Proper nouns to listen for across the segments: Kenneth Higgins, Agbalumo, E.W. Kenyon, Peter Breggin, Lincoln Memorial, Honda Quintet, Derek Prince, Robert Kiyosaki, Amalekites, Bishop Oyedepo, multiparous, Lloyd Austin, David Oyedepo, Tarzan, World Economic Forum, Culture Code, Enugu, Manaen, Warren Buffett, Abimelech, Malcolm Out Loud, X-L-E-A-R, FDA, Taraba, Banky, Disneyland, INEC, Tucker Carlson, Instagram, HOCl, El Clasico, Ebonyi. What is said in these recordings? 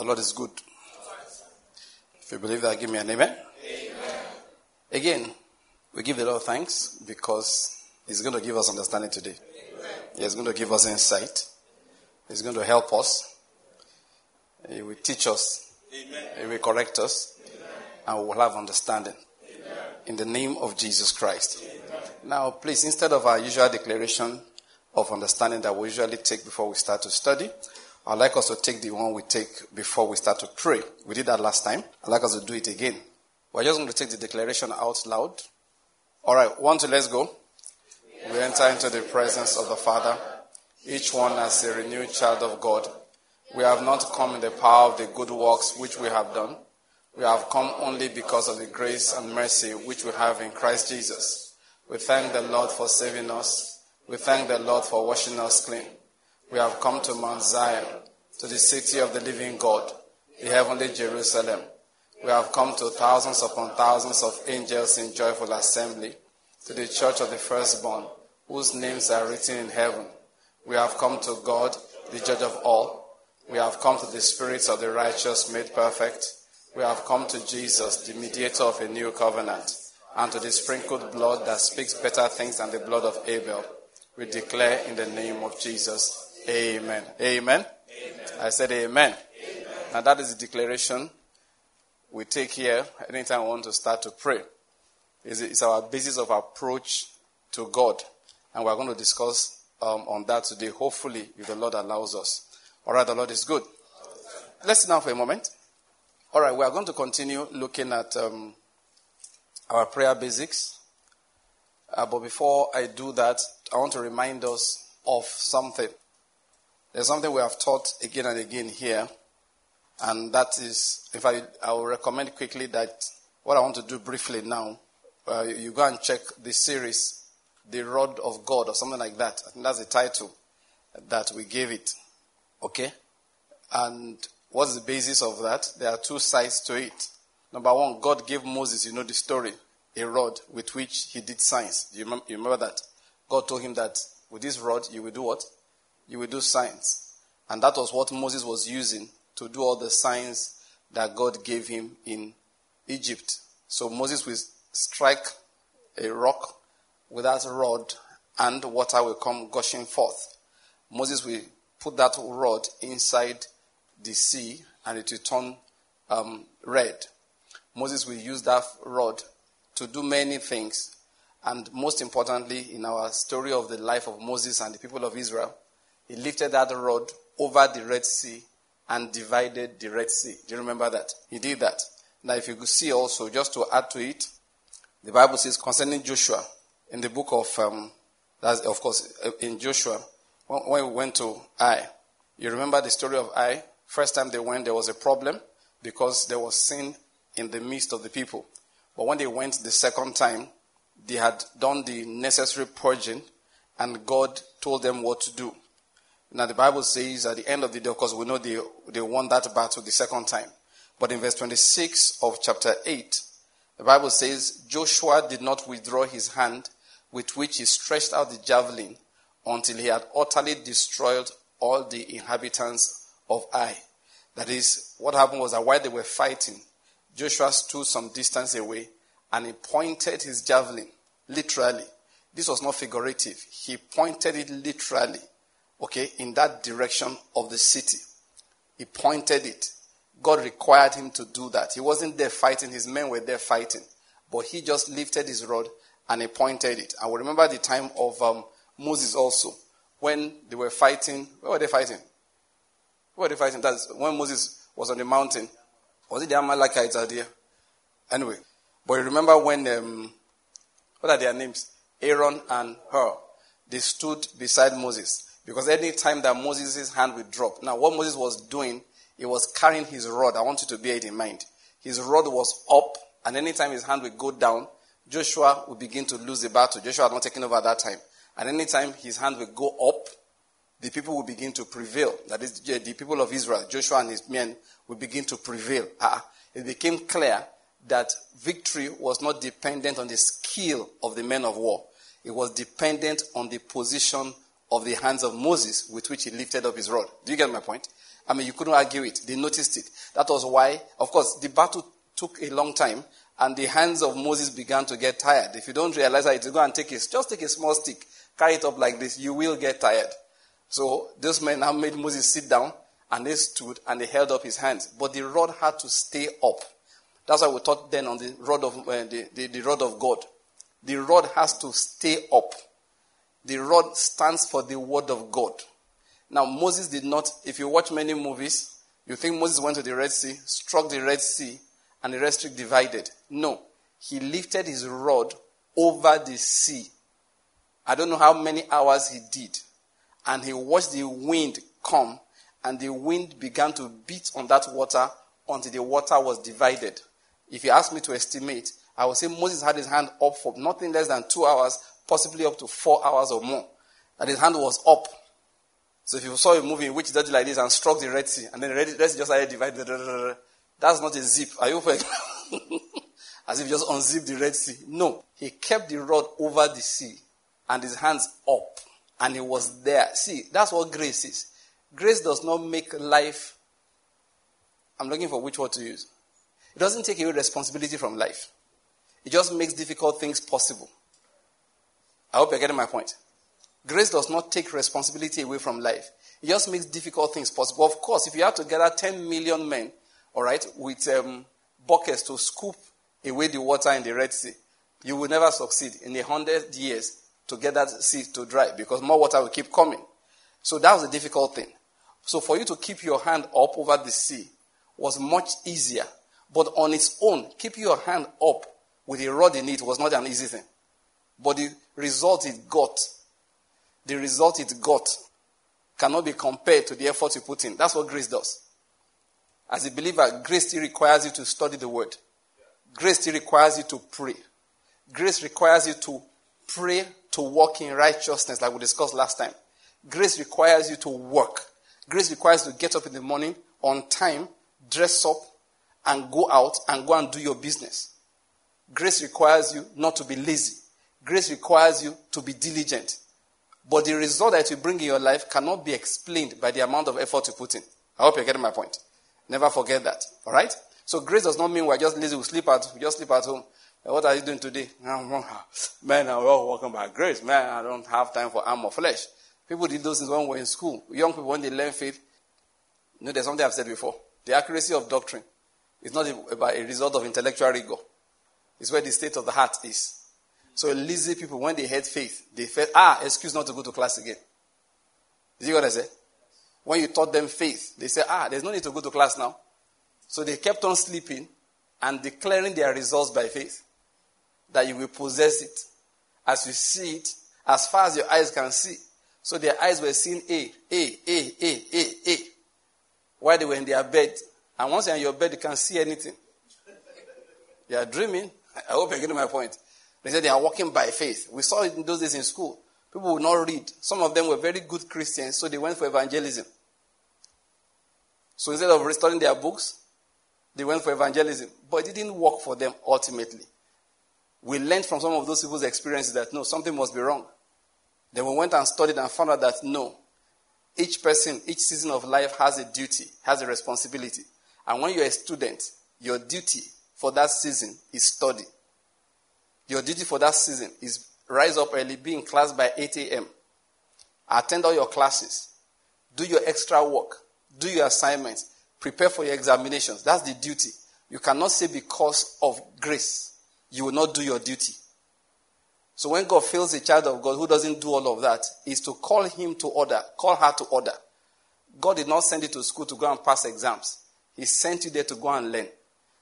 The Lord is good. If you believe that, give me an amen. Amen. Again, we give the Lord thanks because He's going to give us understanding today. Amen. He's going to give us insight. He's going to help us. He will teach us. Amen. He will correct us. Amen. And we will have understanding. Amen. In the name of Jesus Christ. Amen. Now, please, instead of our usual declaration of understanding that we usually take before we start to study, I'd like us to take the one we take before we start to pray. We did that last time. I'd like us to do it again. We're just going to take the declaration out loud. All right, 1, 2, let's go. We enter into the presence of the Father, each one as a renewed child of God. We have not come in the power of the good works which we have done. We have come only because of the grace and mercy which we have in Christ Jesus. We thank the Lord for saving us. We thank the Lord for washing us clean. We have come to Mount Zion, to the city of the living God, the heavenly Jerusalem. We have come to thousands upon thousands of angels in joyful assembly, to the church of the firstborn, whose names are written in heaven. We have come to God, the judge of all. We have come to the spirits of the righteous made perfect. We have come to Jesus, the mediator of a new covenant, and to the sprinkled blood that speaks better things than the blood of Abel. We declare in the name of Jesus, amen. Amen. Amen. I said amen. Amen. Now that is the declaration we take here anytime we want to start to pray. It's our basis of approach to God. And we're going to discuss on that today, hopefully, if the Lord allows us. All right, the Lord is good. Let's sit down for a moment. All right, we're going to continue looking at our prayer basics. But before I do that, I want to remind us of something. There's something we have taught again and again here. And that is, in fact, I will recommend quickly that what I want to do briefly now, you go and check the series, The Rod of God, or something like that. I think that's the title that we gave it. Okay? And what's the basis of that? There are two sides to it. Number one, God gave Moses, you know the story, a rod with which he did signs. You remember that? God told him that with this rod, you will do what? You will do signs. And that was what Moses was using to do all the signs that God gave him in Egypt. So Moses will strike a rock with that rod and water will come gushing forth. Moses will put that rod inside the sea and it will turn red. Moses will use that rod to do many things. And most importantly, in our story of the life of Moses and the people of Israel, he lifted that rod over the Red Sea and divided the Red Sea. Do you remember that? He did that. Now, if you could see also, just to add to it, the Bible says concerning Joshua, in the book of, that's of course, in Joshua, when we went to Ai, you remember the story of Ai? First time they went, there was a problem because there was sin in the midst of the people. But when they went the second time, they had done the necessary purging and God told them what to do. Now, the Bible says at the end of the day, of course, we know they won that battle the second time. But in verse 26 of chapter 8, the Bible says, Joshua did not withdraw his hand with which he stretched out the javelin until he had utterly destroyed all the inhabitants of Ai. That is, what happened was that while they were fighting, Joshua stood some distance away and he pointed his javelin, literally. This was not figurative. He pointed it literally. Okay, in that direction of the city. He pointed it. God required him to do that. He wasn't there fighting. His men were there fighting. But he just lifted his rod and he pointed it. I will remember the time of Moses also. When they were fighting. Where were they fighting? That's when Moses was on the mountain. Was it the Amalekites out there? Anyway. But you remember when, what are their names? Aaron and Hur. They stood beside Moses. Because any time that Moses' hand would drop. Now, what Moses was doing, he was carrying his rod. I want you to bear it in mind. His rod was up, and any time his hand would go down, Joshua would begin to lose the battle. Joshua had not taken over at that time. And any time his hand would go up, the people would begin to prevail. That is, the people of Israel, Joshua and his men, would begin to prevail. It became clear that victory was not dependent on the skill of the men of war. It was dependent on the position of the hands of Moses with which he lifted up his rod. Do you get my point? I mean, you couldn't argue it. They noticed it. That was why, of course, the battle took a long time, and the hands of Moses began to get tired. If you don't realize that, you go and just take a small stick, carry it up like this, you will get tired. So those men now made Moses sit down, and they stood, and they held up his hands. But the rod had to stay up. That's why we taught then on the rod of the rod of God. The rod has to stay up. The rod stands for the word of God. Now, Moses did not, if you watch many movies, you think Moses went to the Red Sea, struck the Red Sea, and the Red Sea divided. No. He lifted his rod over the sea. I don't know how many hours he did. And he watched the wind come, and the wind began to beat on that water until the water was divided. If you ask me to estimate, I would say Moses had his hand up for nothing less than 2 hours, possibly up to 4 hours or more. And his hand was up. So if you saw a movie in which he did like this and struck the Red Sea, and then the Red Sea just started dividing, that's not a zip. Are you fair? As if he just unzipped the Red Sea. No. He kept the rod over the sea and his hands up, and he was there. See, that's what grace is. Grace does not make life... I'm looking for which word to use. It doesn't take away responsibility from life. It just makes difficult things possible. I hope you're getting my point. Grace does not take responsibility away from life. It just makes difficult things possible. Of course, if you have to gather 10 million men, all right, with buckets to scoop away the water in the Red Sea, you will never succeed in 100 years to get that sea to dry, because more water will keep coming. So that was a difficult thing. So for you to keep your hand up over the sea was much easier. But on its own, keep your hand up with a rod in it was not an easy thing. But the result it got cannot be compared to the effort you put in. That's what grace does. As a believer, grace still requires you to study the word. Grace still requires you to pray. Grace requires you to pray to walk in righteousness, like we discussed last time. Grace requires you to work. Grace requires you to get up in the morning on time, dress up, and go out and go and do your business. Grace requires you not to be lazy. Grace requires you to be diligent. But the result that you bring in your life cannot be explained by the amount of effort you put in. I hope you're getting my point. Never forget that. All right? So grace does not mean we're just lazy. We just sleep at home. What are you doing today? Man, I'm all walking by grace. Man, I don't have time for arm or flesh. People did those things when we were in school. Young people, when they learn faith, you know, there's something I've said before. The accuracy of doctrine is not about a result of intellectual rigor. It's where the state of the heart is. So lazy people, when they had faith, they felt, excuse not to go to class again. You see what I said? When you taught them faith, they said, there's no need to go to class now. So they kept on sleeping and declaring their results by faith, that you will possess it as you see it, as far as your eyes can see. So their eyes were seeing A, while they were in their bed. And once you're in your bed, you can't see anything. You are dreaming. I hope you're getting my point. They said they are walking by faith. We saw it in those days in school. People would not read. Some of them were very good Christians, so they went for evangelism. So instead of restoring their books, they went for evangelism. But it didn't work for them ultimately. We learned from some of those people's experiences that no, something must be wrong. Then we went and studied and found out that no, each person, each season of life has a duty, has a responsibility. And when you're a student, your duty for that season is study. Your duty for that season is rise up early, be in class by 8 a.m. Attend all your classes. Do your extra work. Do your assignments. Prepare for your examinations. That's the duty. You cannot say because of grace, you will not do your duty. So when God fails a child of God who doesn't do all of that, is to call him to order, call her to order. God did not send you to school to go and pass exams. He sent you there to go and learn.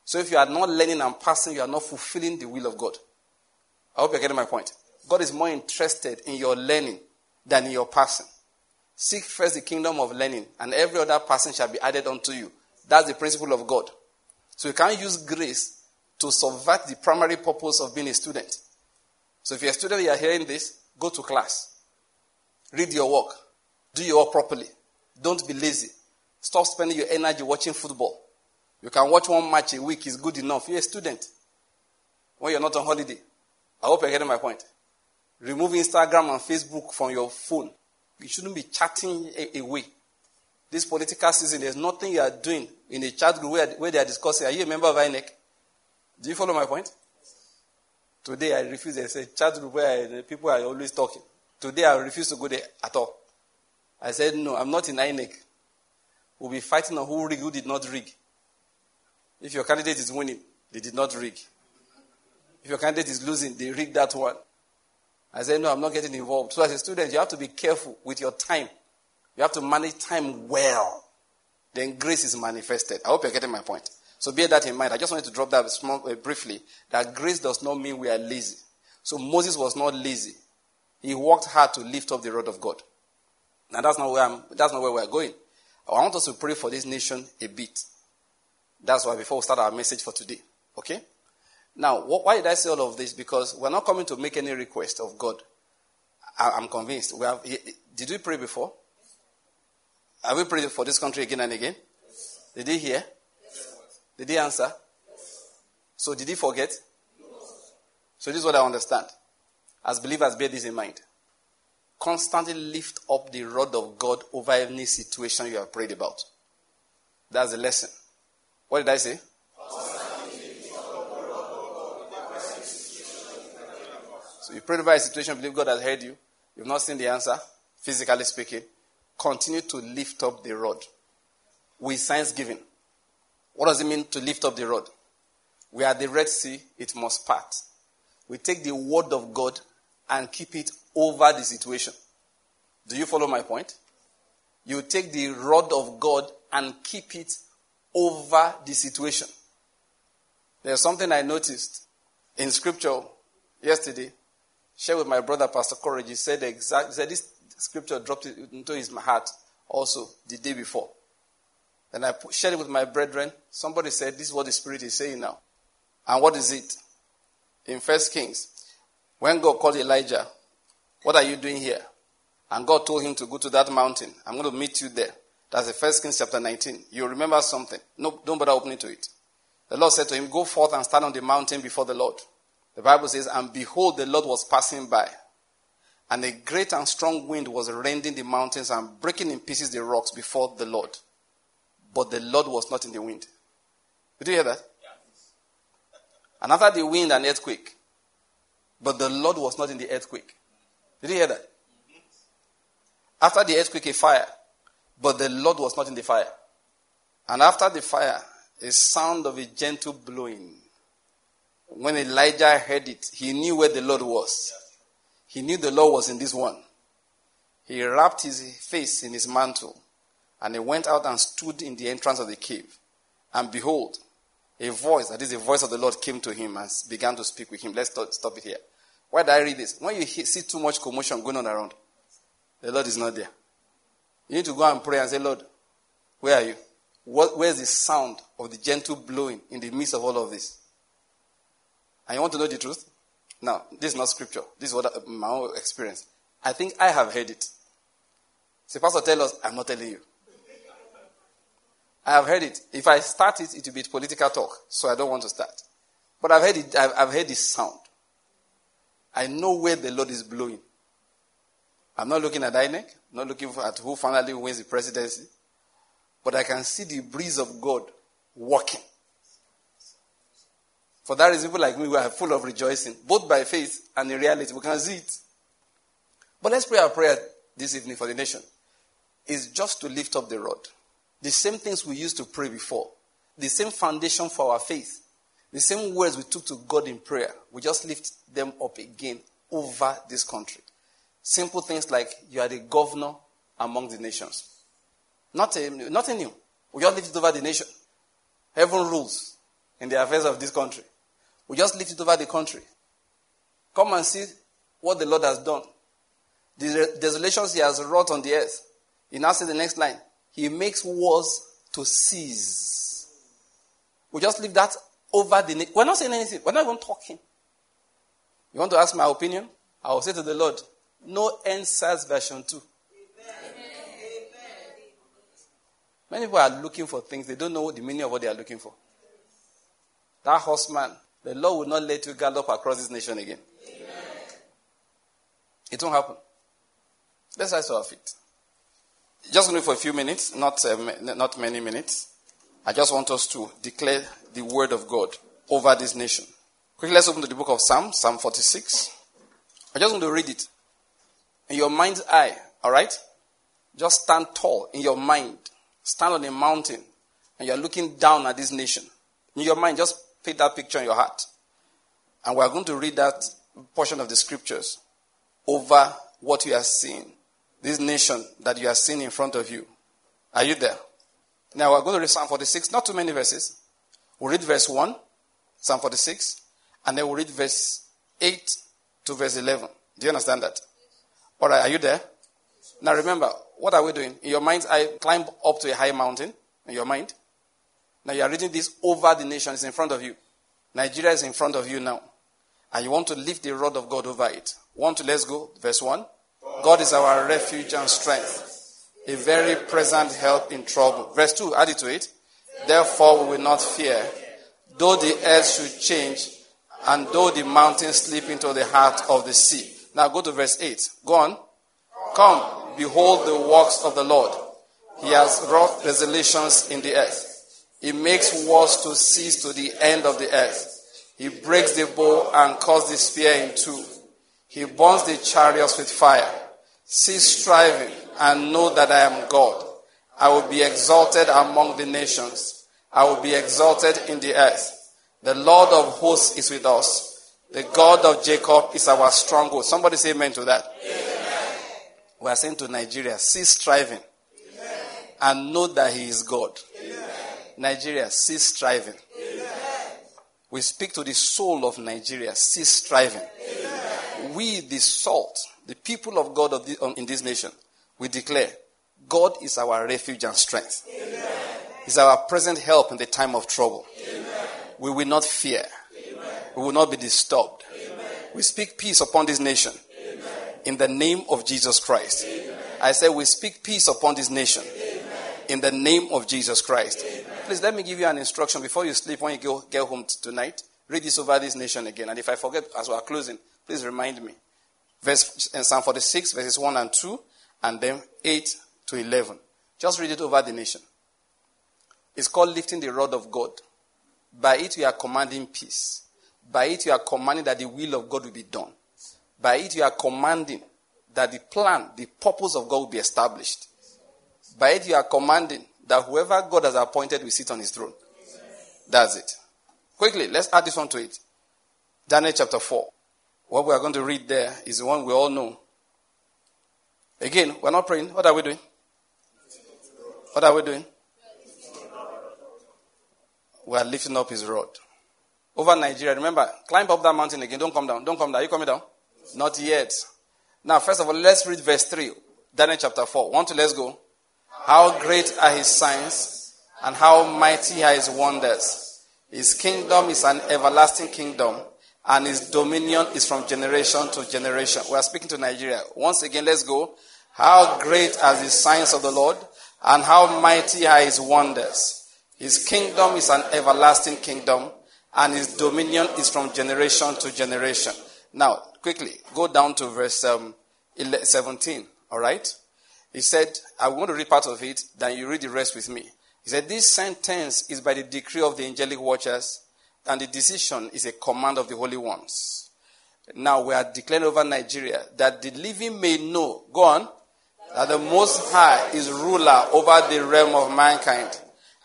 So if you are not learning and passing, you are not fulfilling the will of God. I hope you're getting my point. God is more interested in your learning than in your passing. Seek first the kingdom of learning, and every other person shall be added unto you. That's the principle of God. So you can't use grace to subvert the primary purpose of being a student. So if you're a student, you're hearing this, go to class. Read your work. Do your work properly. Don't be lazy. Stop spending your energy watching football. You can watch one match a week. It's good enough. You're a student when you're not on holiday. I hope you're getting my point. Remove Instagram and Facebook from your phone You shouldn't be chatting away. This political season, there's nothing you are doing in a chat group where they are discussing. Are you a member of INEC? Do you follow my point? Today, I refuse. There's a chat group where people are always talking. Today, I refuse to go there at all. I said, no, I'm not in INEC. We'll be fighting on who rigged, who did not rig. If your candidate is winning, they did not rig. If your candidate is losing, they rigged that one. I said, no, I'm not getting involved. So as a student, you have to be careful with your time. You have to manage time well. Then grace is manifested. I hope you're getting my point. So bear that in mind. I just wanted to drop that briefly, that grace does not mean we are lazy. So Moses was not lazy. He worked hard to lift up the rod of God. Now that's not where we're going. I want us to pray for this nation a bit. That's why before we start our message for today. Okay? Now, why did I say all of this? Because we're not coming to make any request of God. I'm convinced. Did we pray before? Have we prayed for this country again and again? Yes. Did he hear? Yes. Did he answer? Yes. So did he forget? No. So this is what I understand. As believers, bear this in mind. Constantly lift up the rod of God over any situation you have prayed about. That's the lesson. What did I say? So you prayed over a situation, believe God has heard you. You've not seen the answer, physically speaking. Continue to lift up the rod with thanksgiving. What does it mean to lift up the rod? We are the Red Sea, it must part. We take the word of God and keep it over the situation. Do you follow my point? You take the rod of God and keep it over the situation. There's something I noticed in scripture yesterday. Shared with my brother, Pastor Courage. He said this scripture dropped it into his heart also the day before. And I shared it with my brethren. Somebody said, this is what the Spirit is saying now. And what is it? In 1 Kings, when God called Elijah, what are you doing here? And God told him to go to that mountain. I'm going to meet you there. That's the 1 Kings chapter 19. You remember something. No, don't bother opening to it. The Lord said to him, go forth and stand on the mountain before the Lord. The Bible says, and behold, the Lord was passing by. And a great and strong wind was rending the mountains and breaking in pieces the rocks before the Lord. But the Lord was not in the wind. Did you hear that? Yeah. And after the wind, an earthquake. But the Lord was not in the earthquake. Did you hear that? Mm-hmm. After the earthquake, a fire. But the Lord was not in the fire. And after the fire, a sound of a gentle blowing. When Elijah heard it, he knew where the Lord was. He knew the Lord was in this one. He wrapped his face in his mantle, and he went out and stood in the entrance of the cave. And behold, a voice, that is the voice of the Lord, came to him and began to speak with him. Let's stop it here. Why did I read this? When you see too much commotion going on around, the Lord is not there. You need to go and pray and say, Lord, where are you? Where's the sound of the gentle blowing in the midst of all of this? And you want to know the truth? Now, this is not scripture. This is my own experience. I think I have heard it. See, Pastor, tell us, I'm not telling you. I have heard it. If I start it, it will be political talk. So I don't want to start. But I've heard it. I've heard this sound. I know where the Lord is blowing. I'm not looking at INEC, not looking at who finally wins the presidency, but I can see the breeze of God walking. For that reason, people like me, we are full of rejoicing, both by faith and in reality. We can see it. But let's pray our prayer this evening for the nation. It's just to lift up the rod. The same things we used to pray before, the same foundation for our faith, the same words we took to God in prayer, we just lift them up again over this country. Simple things like, you are the governor among the nations. Nothing new. We just lift it over the nation. Heaven rules in the affairs of this country. We just lift it over the country. Come and see what the Lord has done. The desolations he has wrought on the earth. He now says the next line, he makes wars to cease. We just leave that over the nation. We're not saying anything. We're not even talking. You want to ask my opinion? I will say to the Lord, no NSAS version 2. Amen. Many people are looking for things. They don't know the meaning of what they are looking for. That horseman, the Lord will not let you gallop across this nation again. Amen. It won't happen. Best size of it. Just going to do it for a few minutes, not many minutes. I just want us to declare the word of God over this nation. Quickly, let's open to the book of Psalms, Psalm 46. I just want to read it. In your mind's eye, all right? Just stand tall in your mind. Stand on a mountain, and you're looking down at this nation. In your mind, just paint that picture in your heart. And we're going to read that portion of the scriptures over what you are seeing. This nation that you are seeing in front of you. Are you there? Now we're going to read Psalm 46, not too many verses. We'll read verse 1, Psalm 46, and then we'll read verse 8 to verse 11. Do you understand that? All right, are you there? Now remember, what are we doing? In your mind's eye, climb up to a high mountain, in your mind. Now you are reading this over the nation. It's in front of you. Nigeria is in front of you now. And you want to lift the rod of God over it. Let's go. Verse 1. God is our refuge and strength, a very present help in trouble. Verse 2, add it to it. Therefore we will not fear, though the earth should change, and though the mountains slip into the heart of the sea. Now go to verse 8. Go on. Come, behold the works of the Lord. He has wrought desolations in the earth. He makes wars to cease to the end of the earth. He breaks the bow and cuts the spear in two. He burns the chariots with fire. Cease striving and know that I am God. I will be exalted among the nations. I will be exalted in the earth. The Lord of hosts is with us. The God of Jacob is our stronghold. Somebody say amen to that. Amen. We are saying to Nigeria, cease striving. Amen. And know that he is God. Amen. Nigeria, cease striving. Amen. We speak to the soul of Nigeria, cease striving. Amen. We, the salt, the people of God in this nation, we declare, God is our refuge and strength. Amen. He's our present help in the time of trouble. Amen. We will not fear. Amen. We will not be disturbed. Amen. We speak peace upon this nation. Amen. In the name of Jesus Christ. Amen. I say we speak peace upon this nation. Amen. In the name of Jesus Christ. Amen. Please let me give you an instruction before you sleep. When you get home tonight, read this over this nation again. And if I forget as we are closing, please remind me. Psalm 46, verses 1 and 2, and then 8 to 11. Just read it over the nation. It's called lifting the rod of God. By it you are commanding peace. By it you are commanding that the will of God will be done. By it you are commanding that the plan, the purpose of God will be established. By it you are commanding that whoever God has appointed will sit on his throne. That's it. Quickly, let's add this one to it. Daniel chapter 4. What we are going to read there is the one we all know. Again, we're not praying. What are we doing? What are we doing? We are lifting up his rod. Over Nigeria, remember, climb up that mountain again. Don't come down. Don't come down. Are you coming down? Not yet. Now, first of all, let's read verse 3, Daniel chapter 4. Let's go. How great are his signs, and how mighty are his wonders. His kingdom is an everlasting kingdom, and his dominion is from generation to generation. We are speaking to Nigeria. Once again, let's go. How great are the signs of the Lord, and how mighty are his wonders. His kingdom is an everlasting kingdom, and his dominion is from generation to generation. Now, quickly, go down to verse 17, all right? He said, I want to read part of it, then you read the rest with me. He said, this sentence is by the decree of the angelic watchers, and the decision is a command of the holy ones. Now we are declaring over Nigeria that the living may know, go on, that the Most High is ruler over the realm of mankind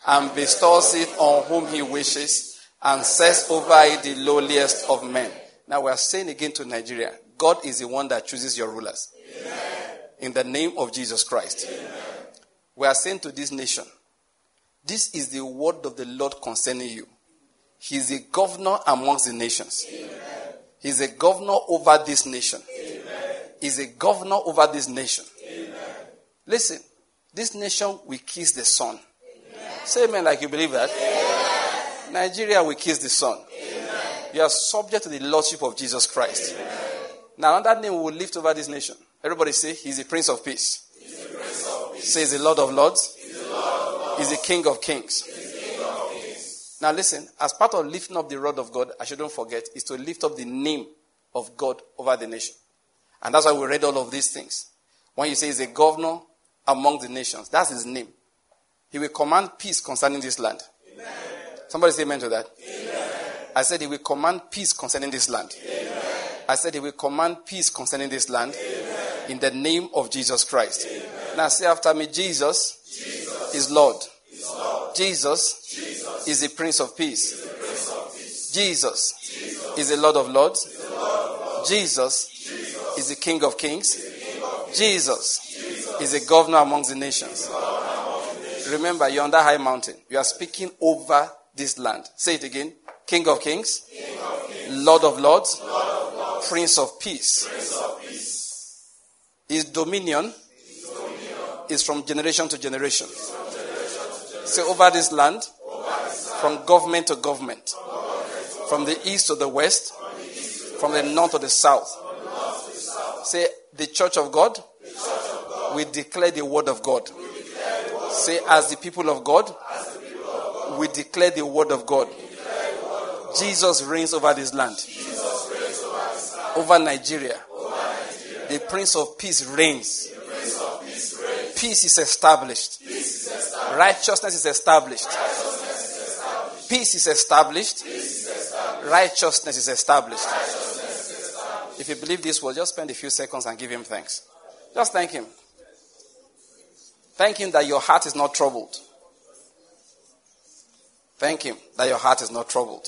and bestows it on whom he wishes and sets over it the lowliest of men. Now we are saying again to Nigeria, God is the one that chooses your rulers. Amen. In the name of Jesus Christ. Amen. We are saying to this nation, this is the word of the Lord concerning you. He is a governor amongst the nations. He is a governor over this nation. He is a governor over this nation. Amen. Listen, this nation will kiss the sun. Amen. Say amen like you believe that. Amen. Nigeria will kiss the sun. Amen. You are subject to the lordship of Jesus Christ. Amen. Now, under that name, we will lift over this nation. Everybody say, he is the Prince of Peace. Say, he is the Lord of Lords. He is the King of Kings. Now listen, as part of lifting up the rod of God, I shouldn't forget, is to lift up the name of God over the nation. And that's why we read all of these things. When you say he's a governor among the nations, that's his name. He will command peace concerning this land. Amen. Somebody say amen to that. Amen. I said he will command peace concerning this land. Amen. I said he will command peace concerning this land. Amen. In the name of Jesus Christ. Amen. Now say after me, Jesus is Lord. Jesus is the Prince of Peace. Jesus is the Lord of Lords. Jesus is the King of Kings. Jesus is the Governor amongst the nations. Remember, you're on that high mountain. You are speaking over this land. Say it again. King of Kings. Lord of Lords. Prince of Peace. His dominion is from generation to generation. Say over this land, from government to government, from the east to the west, from the north to the south. Say, the Church of God will declare the word of God. Say, as the people of God, we declare the word of God. Jesus reigns over this land, over Nigeria. The Prince of Peace reigns. Peace is established. Righteousness is established. Peace is established. Righteousness is established. If you believe this, we'll just spend a few seconds and give him thanks. Just thank him. Thank him that your heart is not troubled. Thank him that your heart is not troubled.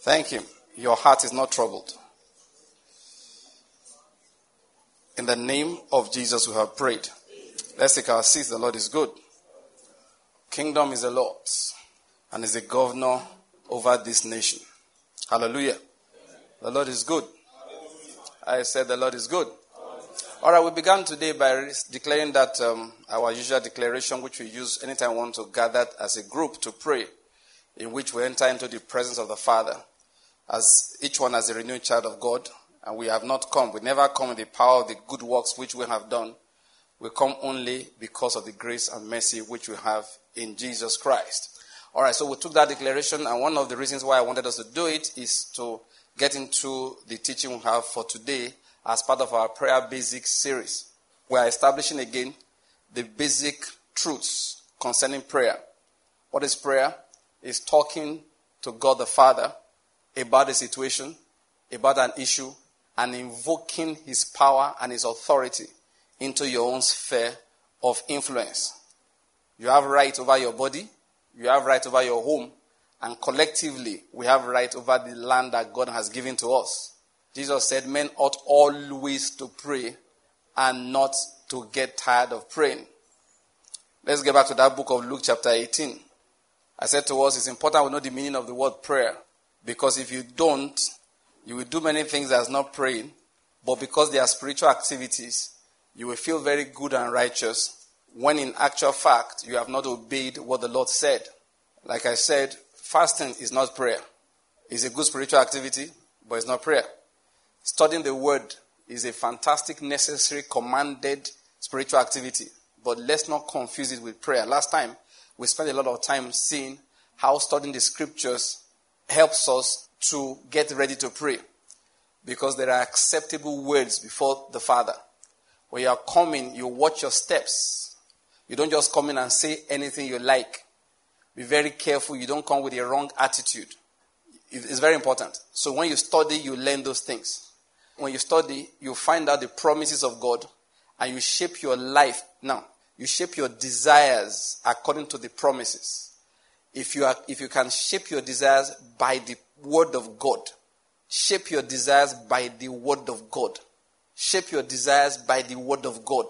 Thank him. Your heart is not troubled. In the name of Jesus, we have prayed. Let's take our seats. The Lord is good. Kingdom is the Lord's, and is the governor over this nation. Hallelujah. The Lord is good. I said the Lord is good. All right, we began today by declaring that our usual declaration, which we use anytime we want to gather as a group to pray, in which we enter into the presence of the Father, as each one as a renewed child of God. And we have not come. We never come in the power of the good works which we have done. We come only because of the grace and mercy which we have in Jesus Christ. All right, so we took that declaration, and one of the reasons why I wanted us to do it is to get into the teaching we have for today as part of our prayer basics series. We are establishing again the basic truths concerning prayer. What is prayer? It's talking to God the Father about a situation, about an issue, and invoking his power and his authority into your own sphere of influence. You have right over your body. You have right over your home. And collectively, we have right over the land that God has given to us. Jesus said men ought always to pray and not to get tired of praying. Let's get back to that book of Luke chapter 18. I said to us, it's important we know the meaning of the word prayer. Because if you don't, you will do many things that's not praying. But because they are spiritual activities, you will feel very good and righteous when in actual fact you have not obeyed what the Lord said. Like I said, fasting is not prayer. It's a good spiritual activity, but it's not prayer. Studying the word is a fantastic, necessary, commanded spiritual activity. But let's not confuse it with prayer. Last time, we spent a lot of time seeing how studying the scriptures helps us to get ready to pray. Because there are acceptable words before the Father. When you are coming, you watch your steps. You don't just come in and say anything you like. Be very careful. You don't come with a wrong attitude. It's very important. So when you study, you learn those things. When you study, you find out the promises of God and you shape your life. Now, you shape your desires according to the promises. If you can shape your desires by the word of God, shape your desires by the word of God. Shape your desires by the word of God.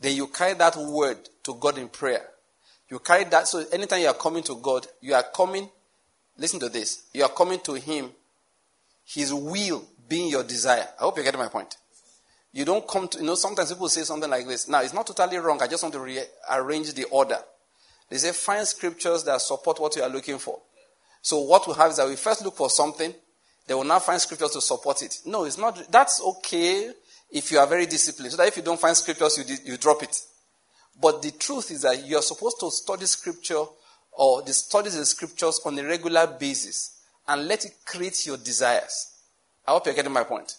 Then you carry that word to God in prayer. You carry that. So anytime you are coming to God, you are coming, listen to this, you are coming to him, his will being your desire. I hope you're getting my point. You don't come to, sometimes people say something like this. Now, it's not totally wrong. I just want to rearrange the order. They say, find scriptures that support what you are looking for. So what we have is that we first look for something, they will now find scriptures to support it. No, it's not. That's okay. If you are very disciplined, so that if you don't find scriptures, you drop it. But the truth is that you are supposed to study scripture or the studies of the scriptures on a regular basis and let it create your desires. I hope you're getting my point.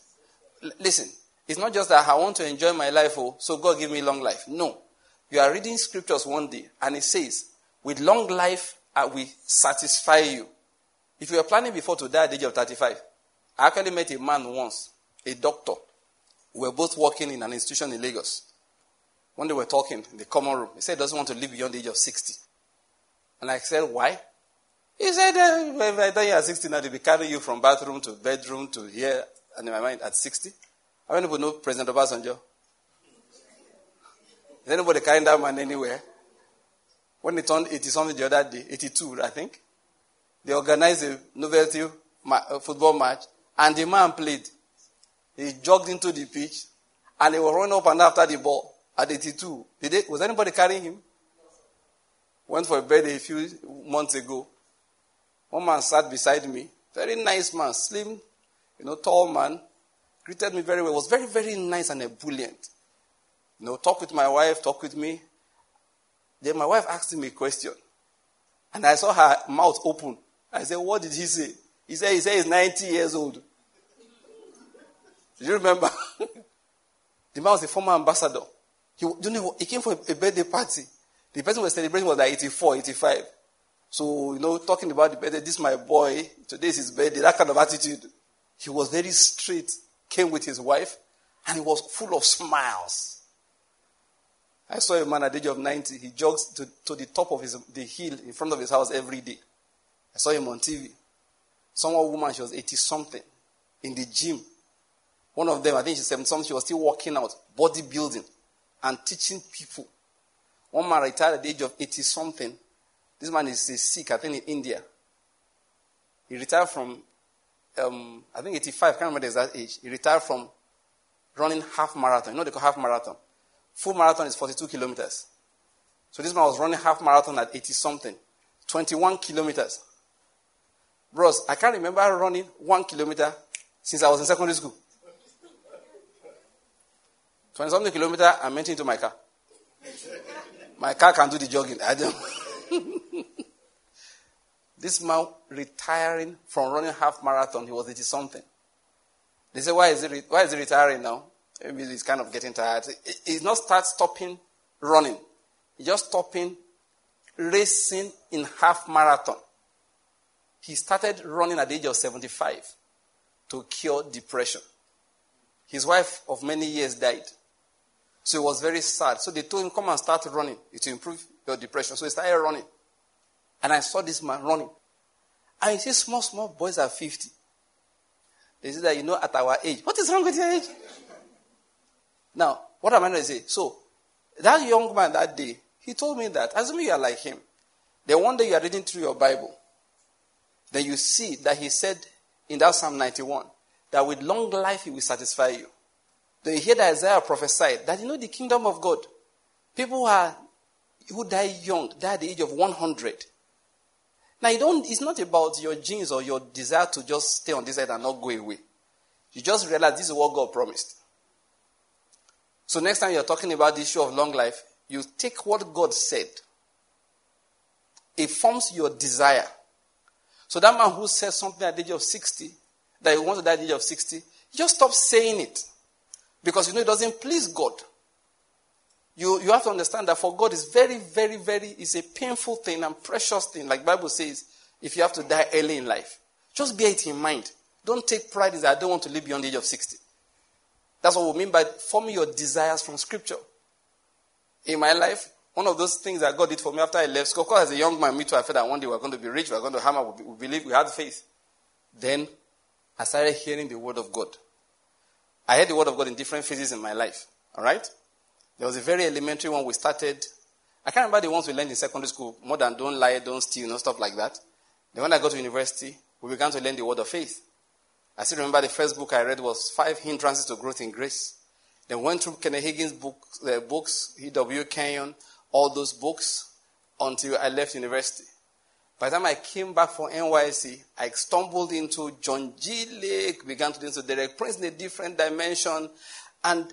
Listen, It's not just that I want to enjoy my life, so God give me long life. No. You are reading scriptures one day, and it says, with long life, I will satisfy you. If you were planning before to die at the age of 35, I actually met a man once, a doctor. We were both working in an institution in Lagos. One day we were talking in the common room. He said he doesn't want to live beyond the age of 60. And I said, why? He said, by the time you are 60 now, they'll be carrying you from bathroom to bedroom to here. And in my mind, at 60. How many people know President Obasanjo? Is anybody carrying that man anywhere? When he turned 80-something the other day, 82, I think, they organized a novelty football match, and the man played. He jogged into the pitch, and he was running up and after the ball at 82. Was anybody carrying him? Went for a birthday a few months ago. One man sat beside me, very nice man, slim, tall man, greeted me very well. Was very, very nice and ebullient. Talk with my wife, talk with me. Then my wife asked him a question, and I saw her mouth open. I said, what did he say? He said, he's 90 years old. Do you remember? The man was a former ambassador. He came for a birthday party. The person was celebrating was like 84, 85. So, talking about the birthday, this is my boy, today is his birthday, that kind of attitude. He was very straight, came with his wife, and he was full of smiles. I saw a man at the age of 90, he jogs to the top of the hill in front of his house every day. I saw him on TV. Some woman, she was 80-something, in the gym. One of them, I think she's 70-something, she was still working out, bodybuilding, and teaching people. One man retired at the age of 80-something. This man is a Sikh, I think, in India. He retired from, I think 85, I can't remember the exact age. He retired from running half marathon. They call half marathon. Full marathon is 42 kilometers. So this man was running half marathon at 80-something, 21 kilometers. Bros, I can't remember running 1 kilometer since I was in secondary school. 20-something kilometer, I went into my car. My car can do the jogging. I don't. This man retiring from running half marathon, he was 80-something. They say, why is he retiring now? Maybe he's kind of getting tired. He's not stopping running. He's just stopping racing in half marathon. He started running at the age of 75 to cure depression. His wife of many years died. So he was very sad. So they told him, come and start running. It will improve your depression. So he started running. And I saw this man running. And you see small boys are 50. They say that, at our age. What is wrong with your age? Now, what am I going to say? So, that young man that day, he told me that, assuming you are like him, then one day you are reading through your Bible, then you see that he said in that Psalm 91, that with long life he will satisfy you. Then you hear that Isaiah prophesied that, the kingdom of God, people who die young, die at the age of 100. Now, it's not about your genes or your desire to just stay on this earth and not go away. You just realize this is what God promised. So next time you're talking about the issue of long life, you take what God said. It forms your desire. So that man who says something at the age of 60, that he wants to die at the age of 60, just stop saying it. Because it doesn't please God. You have to understand that for God it's very, very, very, it's a painful thing and precious thing. Like the Bible says, if you have to die early in life, just bear it in mind. Don't take pride in that I don't want to live beyond the age of 60. That's what we mean by forming your desires from Scripture. In my life, one of those things that God did for me after I left school, of course, as a young man, me too, I felt that one day we're going to be rich, we're going to hammer, we believe, we had faith. Then, I started hearing the Word of God. I heard the Word of God in different phases in my life. All right? There was a very elementary one we started. I can't remember the ones we learned in secondary school, more than don't lie, don't steal, stuff like that. Then when I got to university, we began to learn the Word of faith. I still remember the first book I read was 5 Hindrances to Growth in Grace. Then went through Kenneth Higgins' books, E.W. Kenyon, all those books, until I left university. By the time I came back from NYC, I stumbled into John G. Lake, began to listen to Derek Prince in a different dimension. And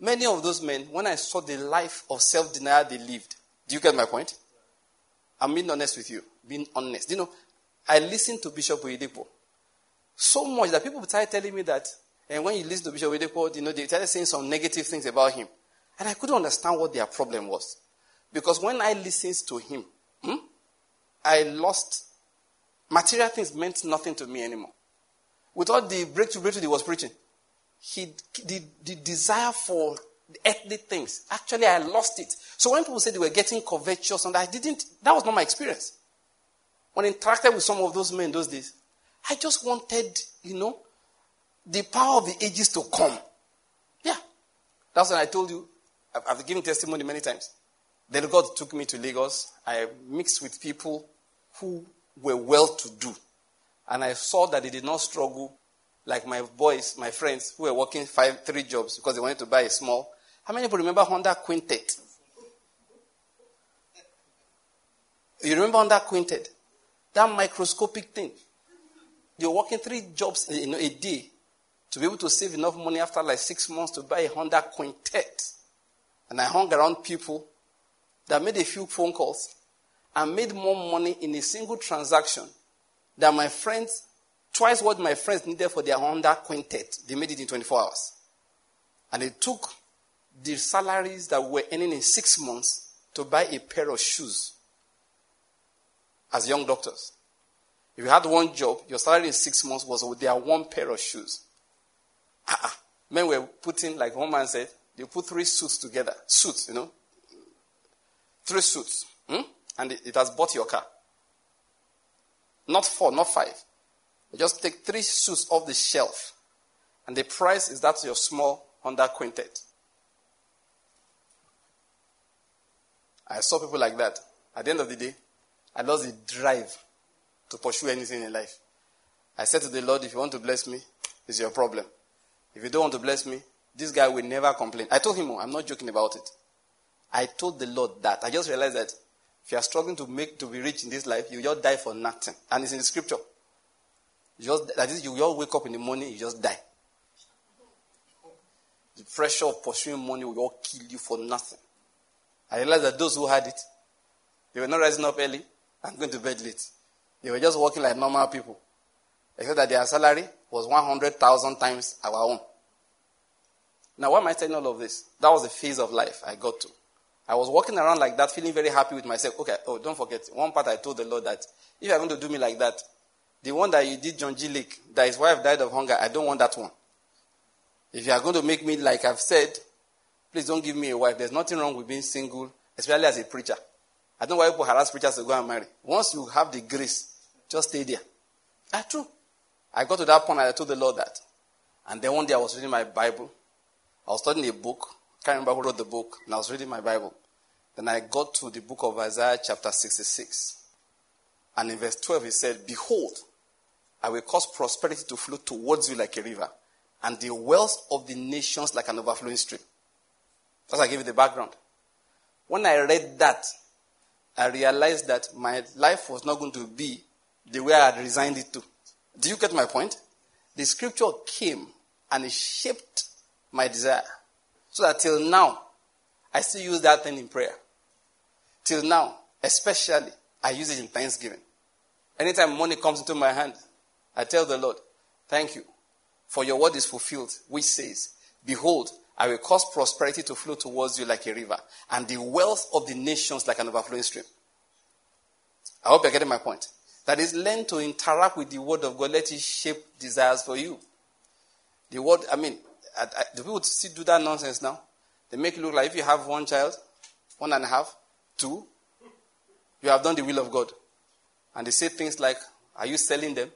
many of those men, when I saw the life of self-denial they lived, do you get my point? I'm being honest with you. Being honest. I listened to Bishop Oyedepo so much that people started telling me that And when you listen to Bishop Oyedepo, they started saying some negative things about him. And I couldn't understand what their problem was. Because when I listened to him, I lost. Material things meant nothing to me anymore. With all the breakthrough he was preaching, the desire for earthly things, actually I lost it. So when people said they were getting covetous, and that was not my experience. When I interacted with some of those men those days, I just wanted, the power of the ages to come. Yeah. That's when I told you, I've given testimony many times. Then God took me to Lagos. I mixed with people who were well-to-do. And I saw that they did not struggle like my boys, my friends, who were working three jobs because they wanted to buy a small. How many people remember Honda Quintet? You remember Honda Quintet? That microscopic thing. They were working three jobs a day to be able to save enough money after like 6 months to buy a Honda Quintet. And I hung around people that made a few phone calls and made more money in a single transaction than my friends, twice what my friends needed for their Honda Quintet. They made it in 24 hours. And they took the salaries that were earning in 6 months to buy a pair of shoes as young doctors. If you had one job, your salary in 6 months was their one pair of shoes. Men were putting, like one man said, they put three suits together. Suits, Three suits. And it has bought your car. Not four, not five. You just take three suits off the shelf. And the price is that your small Honda Quintet. I saw people like that. At the end of the day, I lost the drive to pursue anything in life. I said to the Lord, if you want to bless me, it's your problem. If you don't want to bless me, this guy will never complain. I told him, I'm not joking about it. I told the Lord that. I just realized that if you are struggling to be rich in this life, you just die for nothing. And it's in the scripture. You all wake up in the morning, you just die. The pressure of pursuing money will all kill you for nothing. I realized that those who had it, they were not rising up early and going to bed late. They were just working like normal people. Except that their salary was 100,000 times our own. Now, why am I telling all of this? That was the phase of life I got to. I was walking around like that, feeling very happy with myself. Okay, don't forget, one part I told the Lord that if you're going to do me like that, the one that you did, John G. Lake, that his wife died of hunger, I don't want that one. If you are going to make me like I've said, please don't give me a wife. There's nothing wrong with being single, especially as a preacher. I don't know why people harass preachers to go and marry. Once you have the grace, just stay there. That's true. I got to that point and I told the Lord that. And then one day I was reading my Bible. I was studying a book. I can't remember who wrote the book. And I was reading my Bible. Then I got to the book of Isaiah chapter 66. And in verse 12 it said, Behold, I will cause prosperity to flow towards you like a river, and the wealth of the nations like an overflowing stream. That's why I gave you the background. When I read that, I realized that my life was not going to be the way I had resigned it to. Do you get my point? The scripture came and it shaped my desire. So that till now, I still use that thing in prayer. Till now, especially, I use it in thanksgiving. Anytime money comes into my hand, I tell the Lord, thank you, for your word is fulfilled, which says, Behold, I will cause prosperity to flow towards you like a river, and the wealth of the nations like an overflowing stream. I hope you're getting my point. That is, learn to interact with the word of God. Let it shape desires for you. The word, do people still do that nonsense now? They make it look like if you have one child, one and a half, two, you have done the will of God. And they say things like, are you selling them?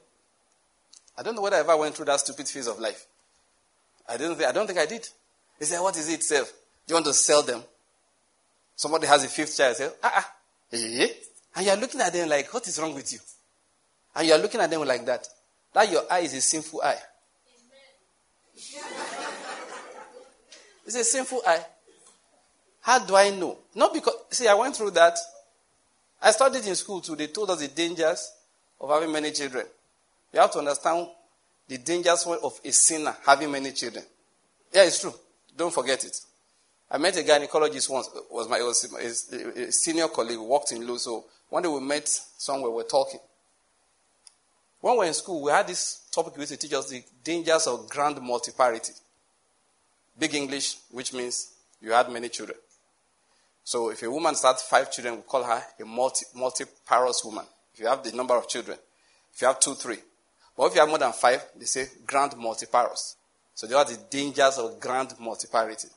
I don't know whether I ever went through that stupid phase of life. I don't think I did. They say, what is it itself? Do you want to sell them? Somebody has a fifth child. Say, And you are looking at them like, what is wrong with you? And you are looking at them like that. That your eye is a sinful eye. It's a sinful eye. How do I know? Not because, I went through that. I studied in school too. They told us the dangers of having many children. You have to understand the dangers of a sinner having many children. Yeah, it's true. Don't forget it. I met a gynecologist once. It was a senior colleague who worked in Luso. One day we met somewhere, we were talking. When we were in school, we had this topic which teaches us the dangers of grand multiparity. Big English, which means you had many children. So if a woman starts 5 children, we call her a multiparous woman. If you have the number of children. If you have 2, 3. But if you have more than 5, they say grand multiparous. So they are the dangers of grand multiparity.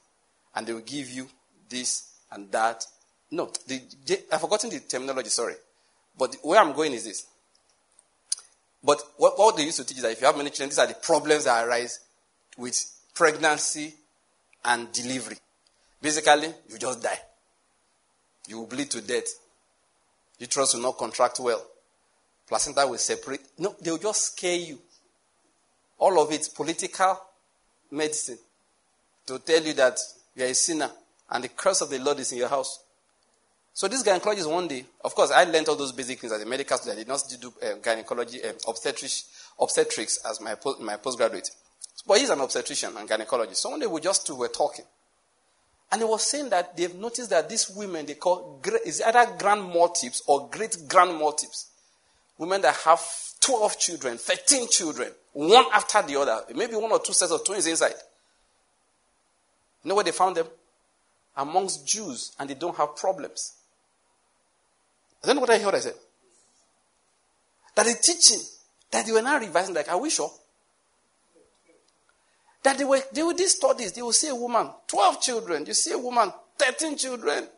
And they will give you this and that. No, I've forgotten the terminology, sorry. But where I'm going is this. But what they used to teach is that if you have many children, these are the problems that arise with pregnancy and delivery. Basically, you just die. You will bleed to death. Uterus will not contract well. Placenta will separate. No, they will just scare you. All of it's political medicine to tell you that you are a sinner and the curse of the Lord is in your house. So this gynecology is one day. Of course, I learned all those basic things as a medical student. I did not do gynecology, obstetrics as my postgraduate. But he's an obstetrician and gynecologist. So one day we just were talking. And he was saying that they've noticed that these women, they call, it's either grand multips or great grand multips. Women that have 12 children, 13 children, one after the other. Maybe 1 or 2 sets of twins inside. You know where they found them? Amongst Jews, and they don't have problems. I don't know what I heard I said. That the teaching, that they were now revising, like, are we sure? That they would do studies, they will see a woman, 12 children, you see a woman, 13 children.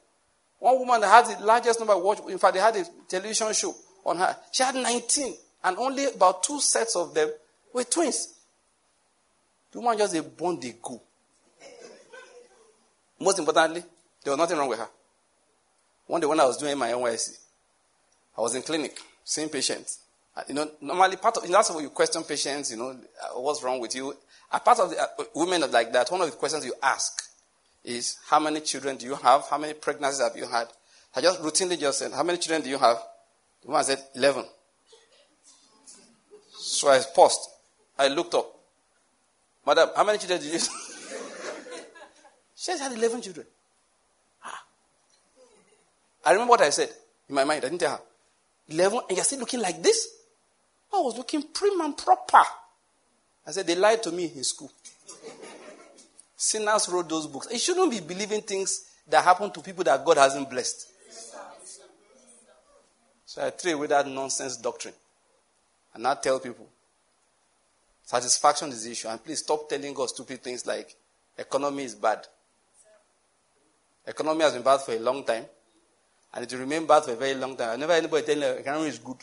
One woman that had the largest number of watch, in fact, they had a television show on her. She had 19, and only about 2 sets of them were twins. The woman just, they born, they go. Most importantly, there was nothing wrong with her. One day when I was doing my NYC, I was in clinic, seeing patients. You know, normally that's what you question patients, you know, what's wrong with you. A part of the women like that, one of the questions you ask is, how many children do you have? How many pregnancies have you had? I just routinely just said, how many children do you have? The woman said, 11. So I paused. I looked up. Madam, how many children did you have? She has had 11 children. Ah. I remember what I said in my mind. I didn't tell her. 11, and you're still looking like this? I was looking prim and proper. I said, they lied to me in school. Sinners wrote those books. It shouldn't be believing things that happen to people that God hasn't blessed. So I threw away that nonsense doctrine. And now tell people, satisfaction is the issue. And please stop telling us stupid things like, economy is bad. Economy has been bad for a long time, and it will remain bad for a very long time. I never heard anybody tell you economy is good.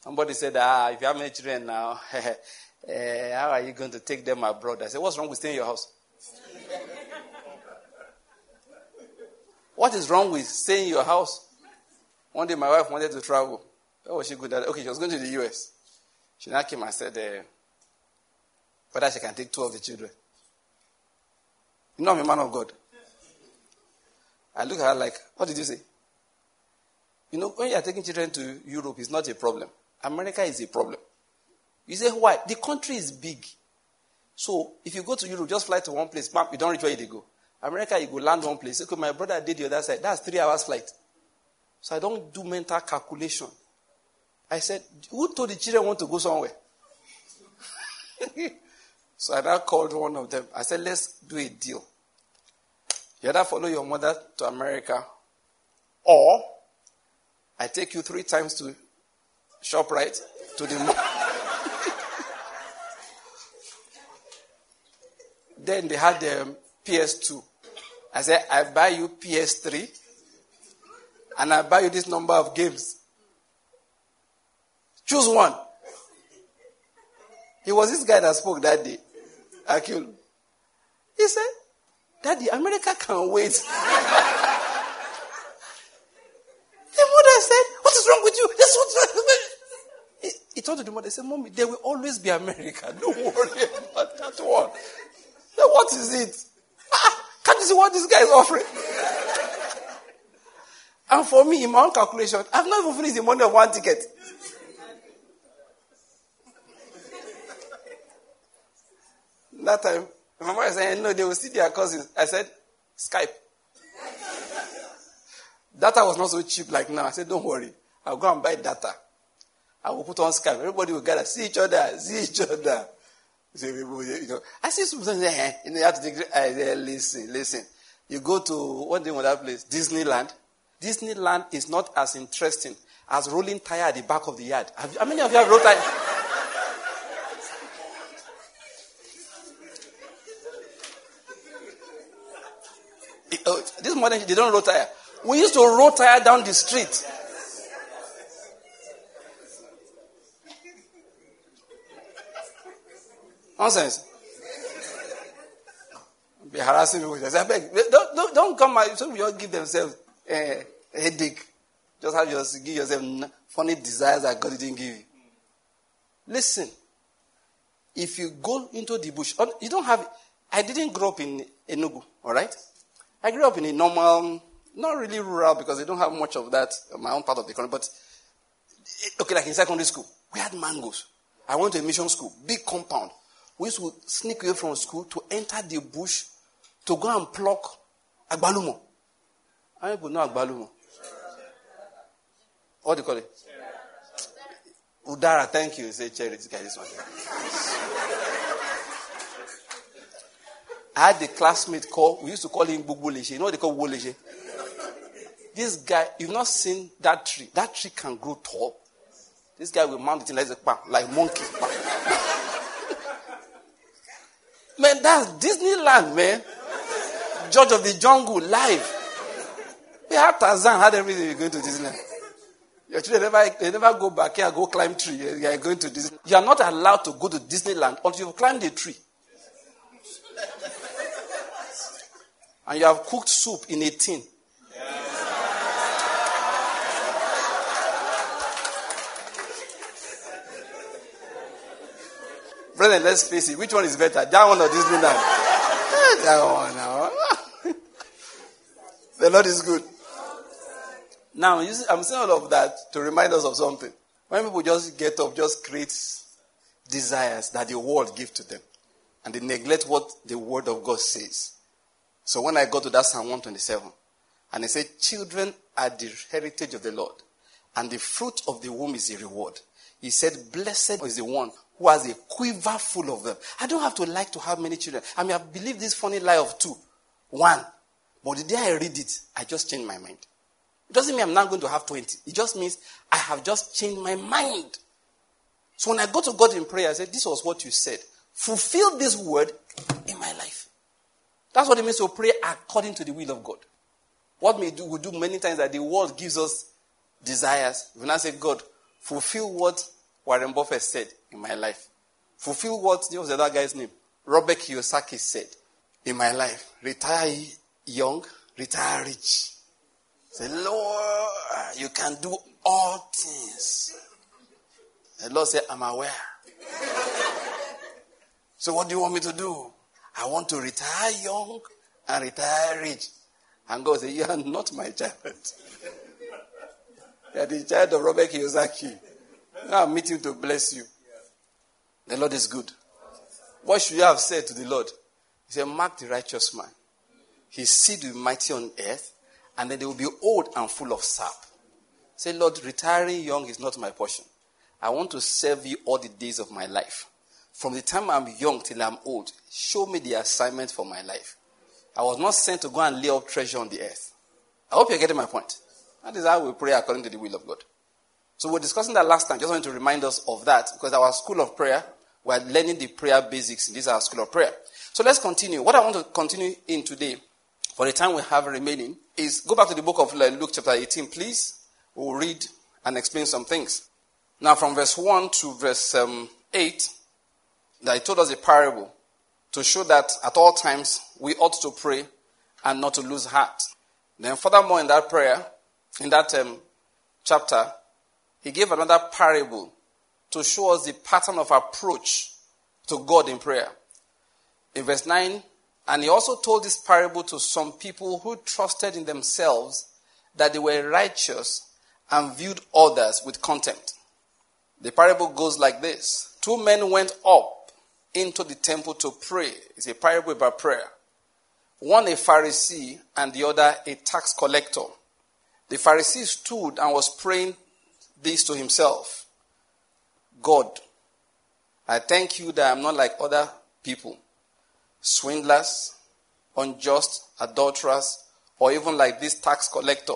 Somebody said, if you have many children now, how are you going to take them abroad? I said, what's wrong with staying in your house? What is wrong with staying in your house? One day my wife wanted to travel. Where was she good at? Okay, she was going to the U.S. She now came and said, whether she can take 2 of the children. You know, I'm a man of God. I look at her like, what did you say? You know, when you are taking children to Europe, it's not a problem. America is a problem. You say, why? The country is big. So if you go to Europe, just fly to one place, bam, you don't reach where you go. America, you go land one place. Okay, my brother did the other side. That's 3 hours flight. So I don't do mental calculation. I said, who told the children want to go somewhere? So I now called one of them. I said, let's do a deal. You either follow your mother to America, or I take you 3 times to ShopRite to the mall. Then they had the PS2. I said, I buy you PS3, and I buy you this number of games. Choose one. It was this guy that spoke that day. Akil. He said, Daddy, America can't wait. The mother said, what is wrong with you? This what's wrong with you. He told the mother, he said, Mommy, there will always be America. Don't worry about that one. Now, what is it? Can't you see what this guy is offering? And for me, in my own calculation, I've not even finished the money of one ticket. That time, my mother said, no, they will see their cousins. I said, Skype. Data was not so cheap like now. I said, don't worry. I'll go and buy data. I will put on Skype. Everybody will gather, see each other. You know, I see something. You have to listen. You go to what do you want that place? Disneyland. Disneyland is not as interesting as rolling tire at the back of the yard. How many of you have rolled tire? This morning they don't roll tire. We used to roll tire down the street. Nonsense. Be harassing people. Just, I beg, don't come out. So we all give themselves a headache. Just have yourself, give yourself funny desires that God didn't give you. Listen. If you go into the bush, you don't have. I didn't grow up in Enugu. All right. I grew up in a normal, not really rural because they don't have much of that in my own part of the country. But okay, like in secondary school, we had mangoes. I went to a mission school, big compound. We used to sneak away from school to enter the bush to go and pluck agbalumo. How many people know agbalumo? What do you call it? Udara, thank you. Say cherry, this guy, this one. I had a classmate called, we used to call him Bugboleche. You know what they call Bugboleche? This guy, you've not seen that tree. That tree can grow tall. This guy will mount it like a pan, like monkey. Man, that's Disneyland, man. George of the Jungle, live. We had Tarzan, had everything. You're going to Disneyland. Your children never go back here, go climb tree. You're going to Disneyland. You are not allowed to go to Disneyland until you've climbed a tree. And you have cooked soup in a tin. Yeah. Brethren, let's face it. Which one is better? That one or Disneyland? That one. The Lord is good. Now, you see, I'm saying all of that to remind us of something. When people just get up, just create desires that the world gives to them. And they neglect what the word of God says. So when I got to that Psalm 127, and it said, children are the heritage of the Lord, and the fruit of the womb is a reward. He said, blessed is the one who has a quiver full of them. I don't have to like to have many children. I mean, I believe this funny lie of two. One. But the day I read it, I just changed my mind. It doesn't mean I'm not going to have 20. It just means I have just changed my mind. So when I go to God in prayer, I said, this was what you said. Fulfill this word in my life. That's what it means to pray according to the will of God. What we do many times that the world gives us desires. When I say, God, fulfill what Warren Buffett said in my life. Fulfill what was the other guy's name? Robert Kiyosaki said in my life. Retire young, retire rich. Say, Lord, you can do all things. The Lord said, I'm aware. So what do you want me to do? I want to retire young and retire rich. And God said, you are not my child. You are the child of Robert Kiyosaki. Now I'm meeting to bless you. The Lord is good. What should you have said to the Lord? He said, mark the righteous man. His seed will be mighty on earth, and then they will be old and full of sap. Say, Lord, retiring young is not my portion. I want to serve you all the days of my life. From the time I'm young till I'm old, show me the assignment for my life. I was not sent to go and lay up treasure on the earth. I hope you're getting my point. That is how we pray according to the will of God. So we're discussing that last time. Just wanted to remind us of that because our school of prayer, we're learning the prayer basics in this our school of prayer. So let's continue. What I want to continue in today, for the time we have remaining, is go back to the book of Luke chapter 18, please. We'll read and explain some things. Now from verse 1 to verse 8, that he told us a parable to show that at all times we ought to pray and not to lose heart. Then furthermore in that prayer, in that chapter, he gave another parable to show us the pattern of approach to God in prayer. In verse 9, and he also told this parable to some people who trusted in themselves that they were righteous and viewed others with contempt. The parable goes like this. 2 men went up into the temple to pray. It's a parable about prayer. One a Pharisee and the other a tax collector. The Pharisee stood and was praying this to himself. God, I thank you that I'm not like other people, swindlers, unjust, adulterers, or even like this tax collector.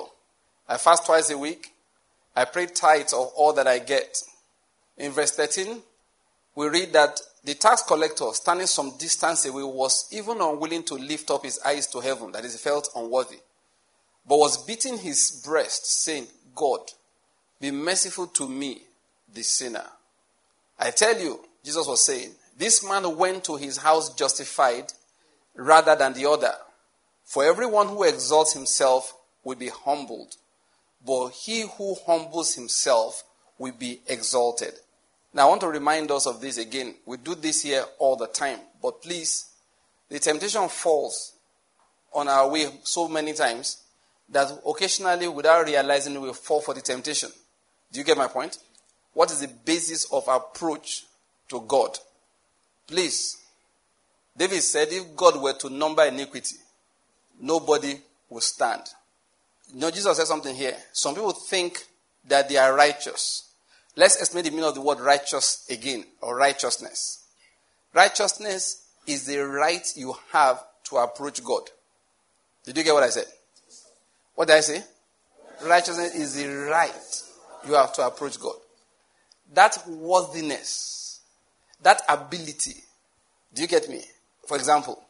I fast twice a week. I pray tithes of all that I get. In verse 13, we read that the tax collector, standing some distance away, was even unwilling to lift up his eyes to heaven, that is, he felt unworthy, but was beating his breast, saying, God, be merciful to me, the sinner. I tell you, Jesus was saying, this man went to his house justified rather than the other. For everyone who exalts himself will be humbled, but he who humbles himself will be exalted. Now, I want to remind us of this again. We do this here all the time. But please, the temptation falls on our way so many times that occasionally, without realizing, we fall for the temptation. Do you get my point? What is the basis of our approach to God? Please, David said, if God were to number iniquity, nobody would stand. You know, Jesus said something here. Some people think that they are righteous. Let's explain the meaning of the word righteous again, or righteousness. Righteousness is the right you have to approach God. Did you get what I said? What did I say? Righteousness is the right you have to approach God. That worthiness, that ability. Do you get me? For example,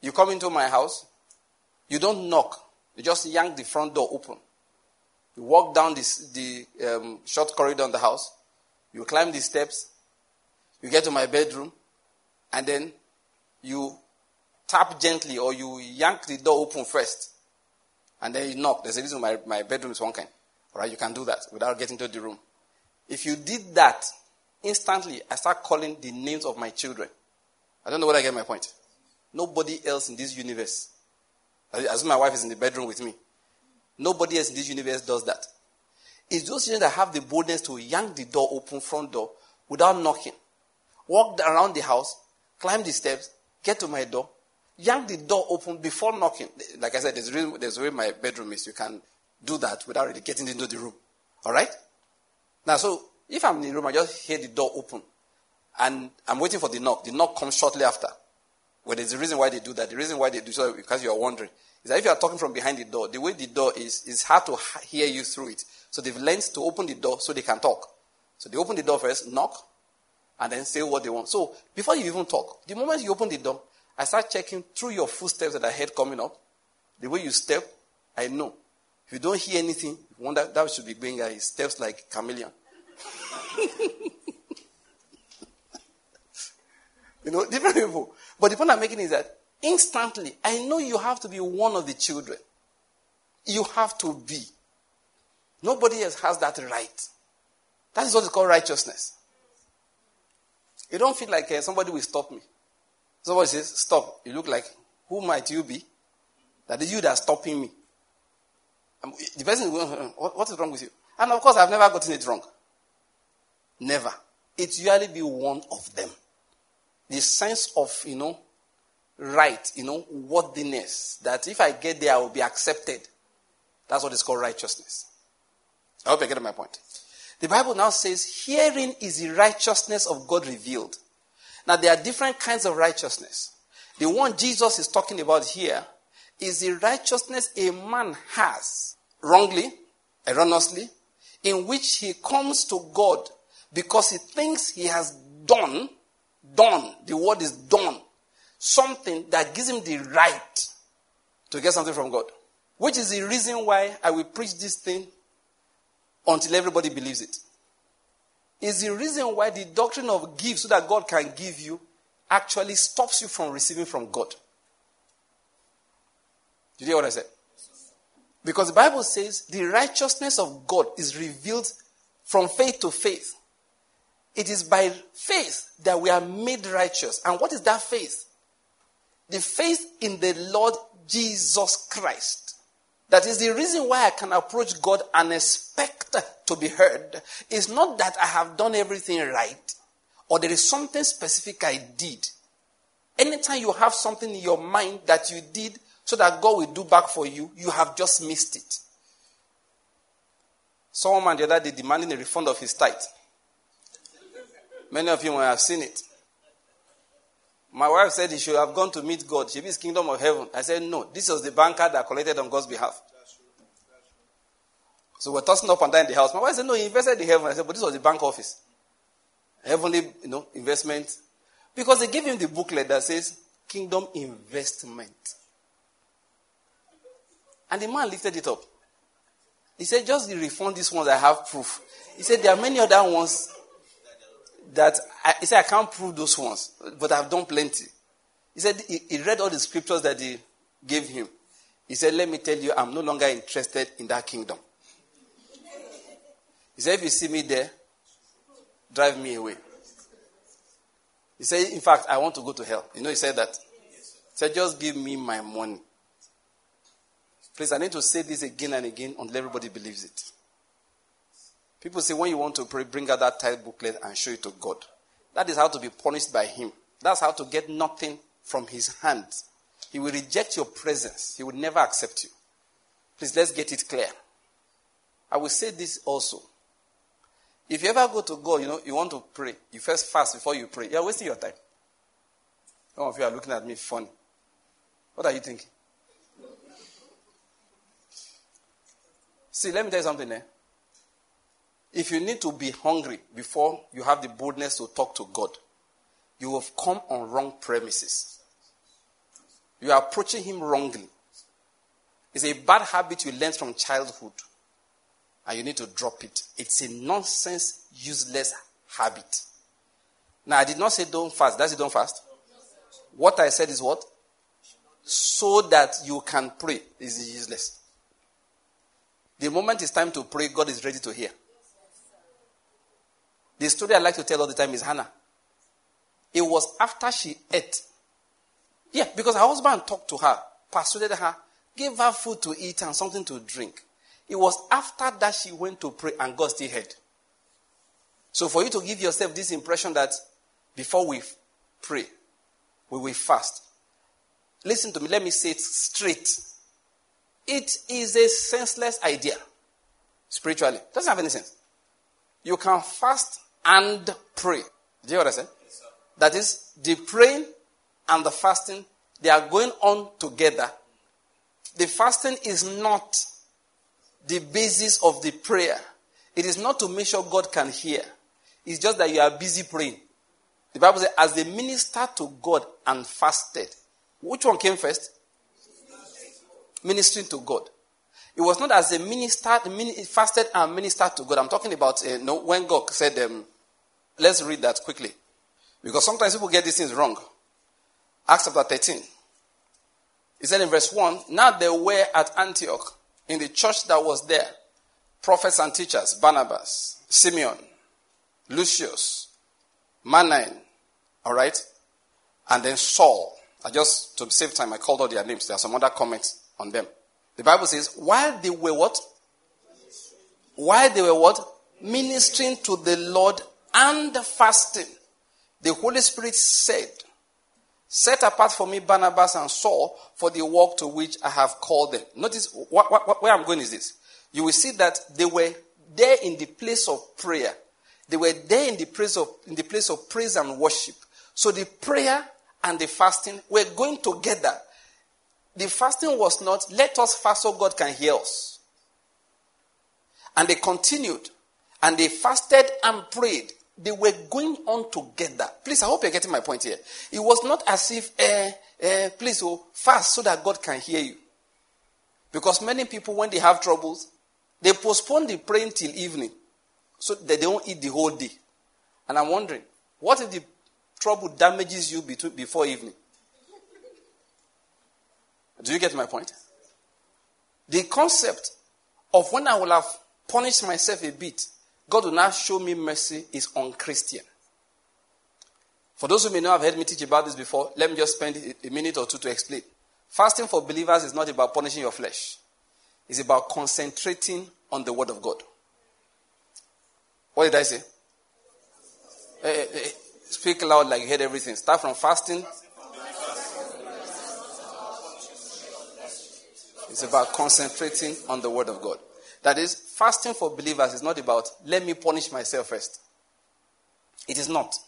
you come into my house, you don't knock, you just yank the front door open. You walk down the short corridor in the house. You climb the steps. You get to my bedroom. And then you tap gently, or you yank the door open first. And then you knock. There's a reason my bedroom is one kind. All right, you can do that without getting to the room. If you did that, instantly I start calling the names of my children. I don't know whether I get my point. Nobody else in this universe, as my wife is in the bedroom with me, nobody else in this universe does that. It's those children that have the boldness to yank the door open, front door, without knocking. Walk around the house, climb the steps, get to my door, yank the door open before knocking. Like I said, there's a way my bedroom is. You can do that without really getting into the room. All right? Now, so if I'm in the room, I just hear the door open, and I'm waiting for the knock. The knock comes shortly after. Well, there's a reason why they do that. The reason why they do so, because you are wondering, is that if you are talking from behind the door, the way the door is, it's hard to hear you through it. So they've learned to open the door so they can talk. So they open the door first, knock, and then say what they want. So before you even talk, the moment you open the door, I start checking through your footsteps that I heard coming up. The way you step, I know. If you don't hear anything, you wonder, that should be going at his steps like a chameleon. You know, different people. But the point I'm making is that instantly, I know you have to be one of the children. You have to be. Nobody else has that right. That is what is called righteousness. You don't feel like somebody will stop me. Somebody says, stop. You look like, who might you be? That is you that's stopping me. The person will go, what is wrong with you? And of course, I've never gotten it wrong. Never. It's usually be one of them. The sense of, right, worthiness, that if I get there, I will be accepted. That's what is called righteousness. I hope you get my point. The Bible now says, herein is the righteousness of God revealed. Now, there are different kinds of righteousness. The one Jesus is talking about here is the righteousness a man has, wrongly, erroneously, in which he comes to God because he thinks he has done, the word is done, something that gives him the right to get something from God. Which is the reason why I will preach this thing until everybody believes it. It's the reason why the doctrine of give so that God can give you actually stops you from receiving from God. Did you hear what I said? Because the Bible says the righteousness of God is revealed from faith to faith. It is by faith that we are made righteous. And what is that faith? The faith in the Lord Jesus Christ. That is the reason why I can approach God and expect to be heard. It's not that I have done everything right, or there is something specific I did. Anytime you have something in your mind that you did so that God will do back for you, you have just missed it. Someone the other day demanding a refund of his tithe. Many of you might have seen it. My wife said he should have gone to meet God. She be his kingdom of heaven. I said, no, this was the banker that collected on God's behalf. So we're tossing up and down in the house. My wife said, no, he invested in heaven. I said, but this was the bank office. Heavenly, investment. Because they gave him the booklet that says, Kingdom Investment. And the man lifted it up. He said, just refund these ones, I have proof. He said, there are many other ones that he said, I can't prove those ones, but I've done plenty. He said, he read all the scriptures that they gave him. He said, let me tell you, I'm no longer interested in that kingdom. He said, if you see me there, drive me away. He said, in fact, I want to go to hell. He said that. He said, just give me my money. Please, I need to say this again and again until everybody believes it. People say, when you want to pray, bring out that tithe booklet and show it to God. That is how to be punished by him. That's how to get nothing from his hand. He will reject your presence. He will never accept you. Please, let's get it clear. I will say this also. If you ever go to God, you want to pray. You first fast before you pray. You are wasting your time. Some of you are looking at me funny. What are you thinking? See, let me tell you something there. If you need to be hungry before you have the boldness to talk to God, you have come on wrong premises. You are approaching him wrongly. It's a bad habit you learned from childhood, and you need to drop it. It's a nonsense, useless habit. Now, I did not say don't fast. That's it, don't fast. What I said is what? So that you can pray is useless. The moment it's time to pray, God is ready to hear. The story I like to tell all the time is Hannah. It was after she ate. Yeah, because her husband talked to her, persuaded her, gave her food to eat and something to drink. It was after that she went to pray and God still heard. So for you to give yourself this impression that before we pray, we will fast. Listen to me, let me say it straight. It is a senseless idea, spiritually. It doesn't have any sense. You can fast and pray. Do you hear what I said? Yes, that is, the praying and the fasting, they are going on together. The fasting is not the basis of the prayer. It is not to make sure God can hear. It's just that you are busy praying. The Bible says, as they ministered to God and fasted. Which one came first? Ministering to God. It was not as a minister, fasted and ministered to God. I'm talking about when God said, let's read that quickly. Because sometimes people get these things wrong. Acts chapter 13. It said in verse 1, now they were at Antioch, in the church that was there, prophets and teachers, Barnabas, Simeon, Lucius, Manaen, all right? And then Saul. Just to save time, I called all their names. There are some other comments on them. The Bible says, while they were what? While they were what? Ministering to the Lord and fasting. The Holy Spirit said, set apart for me Barnabas and Saul for the work to which I have called them. Notice where I'm going is this. You will see that they were there in the place of prayer. They were there in the place of praise and worship. So the prayer and the fasting were going together. The fasting was not, let us fast so God can hear us. And they continued. And they fasted and prayed. They were going on together. Please, I hope you're getting my point here. It was not as if, fast so that God can hear you. Because many people, when they have troubles, they postpone the praying till evening. So that they don't eat the whole day. And I'm wondering, what if the trouble damages you before evening? Do you get my point? The concept of when I will have punished myself a bit, God will now show me mercy, is unchristian. For those who may not have heard me teach about this before, let me just spend a minute or two to explain. Fasting for believers is not about punishing your flesh. It's about concentrating on the word of God. What did I say? Speak loud like you heard everything. Start from fasting. It's about concentrating on the word of God. That is, fasting for believers is not about, let me punish myself first. It is not.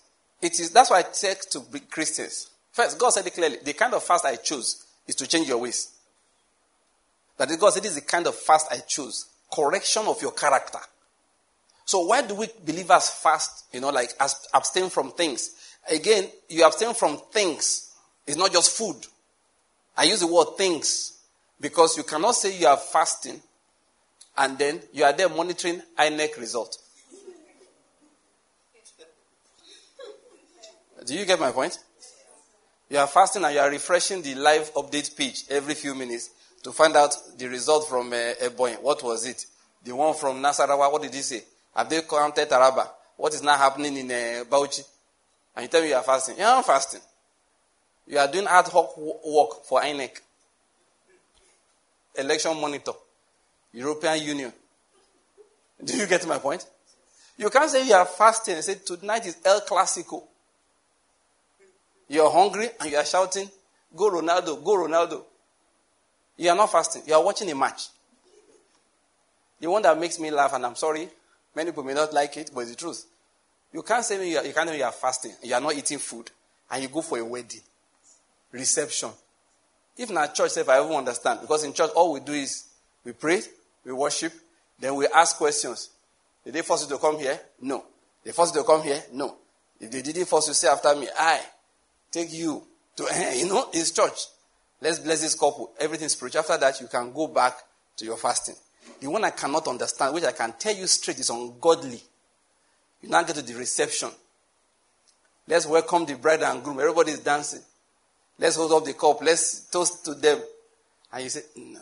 It is. That's what I take to be Christians. First, God said it clearly. The kind of fast I choose is to change your ways. That is, God said, this is the kind of fast I choose. Correction of your character. So why do we believers fast, like abstain from things? Again, you abstain from things. It's not just food. I use the word things because you cannot say you are fasting and then you are there monitoring INEC result. Do you get my point? You are fasting and you are refreshing the live update page every few minutes to find out the result from Ebonyi. What was it? The one from Nasarawa, what did he say? Have they counted Taraba? What is now happening in Bauchi? And you tell me you are fasting. You are not fasting. You are doing ad hoc work for INEC. Election monitor. European Union. Do you get my point? You can't say you are fasting and say tonight is El Clasico. You are hungry and you are shouting, go Ronaldo, go Ronaldo. You are not fasting. You are watching a match. The one that makes me laugh, and I'm sorry, many people may not like it, but it's the truth. You can't say you are fasting, you are not eating food, and you go for a wedding, reception. Even at church, if I even understand, because in church all we do is we pray, we worship, then we ask questions. Did they force you to come here? No. They forced you to come here? No. If they didn't force you, say after me, I take you to, it's church. Let's bless this couple. Everything's spiritual. After that, you can go back to your fasting. The one I cannot understand, which I can tell you straight, is ungodly. You now get to the reception. Let's welcome the bride and groom. Everybody's dancing. Let's hold up the cup. Let's toast to them. And you say, no.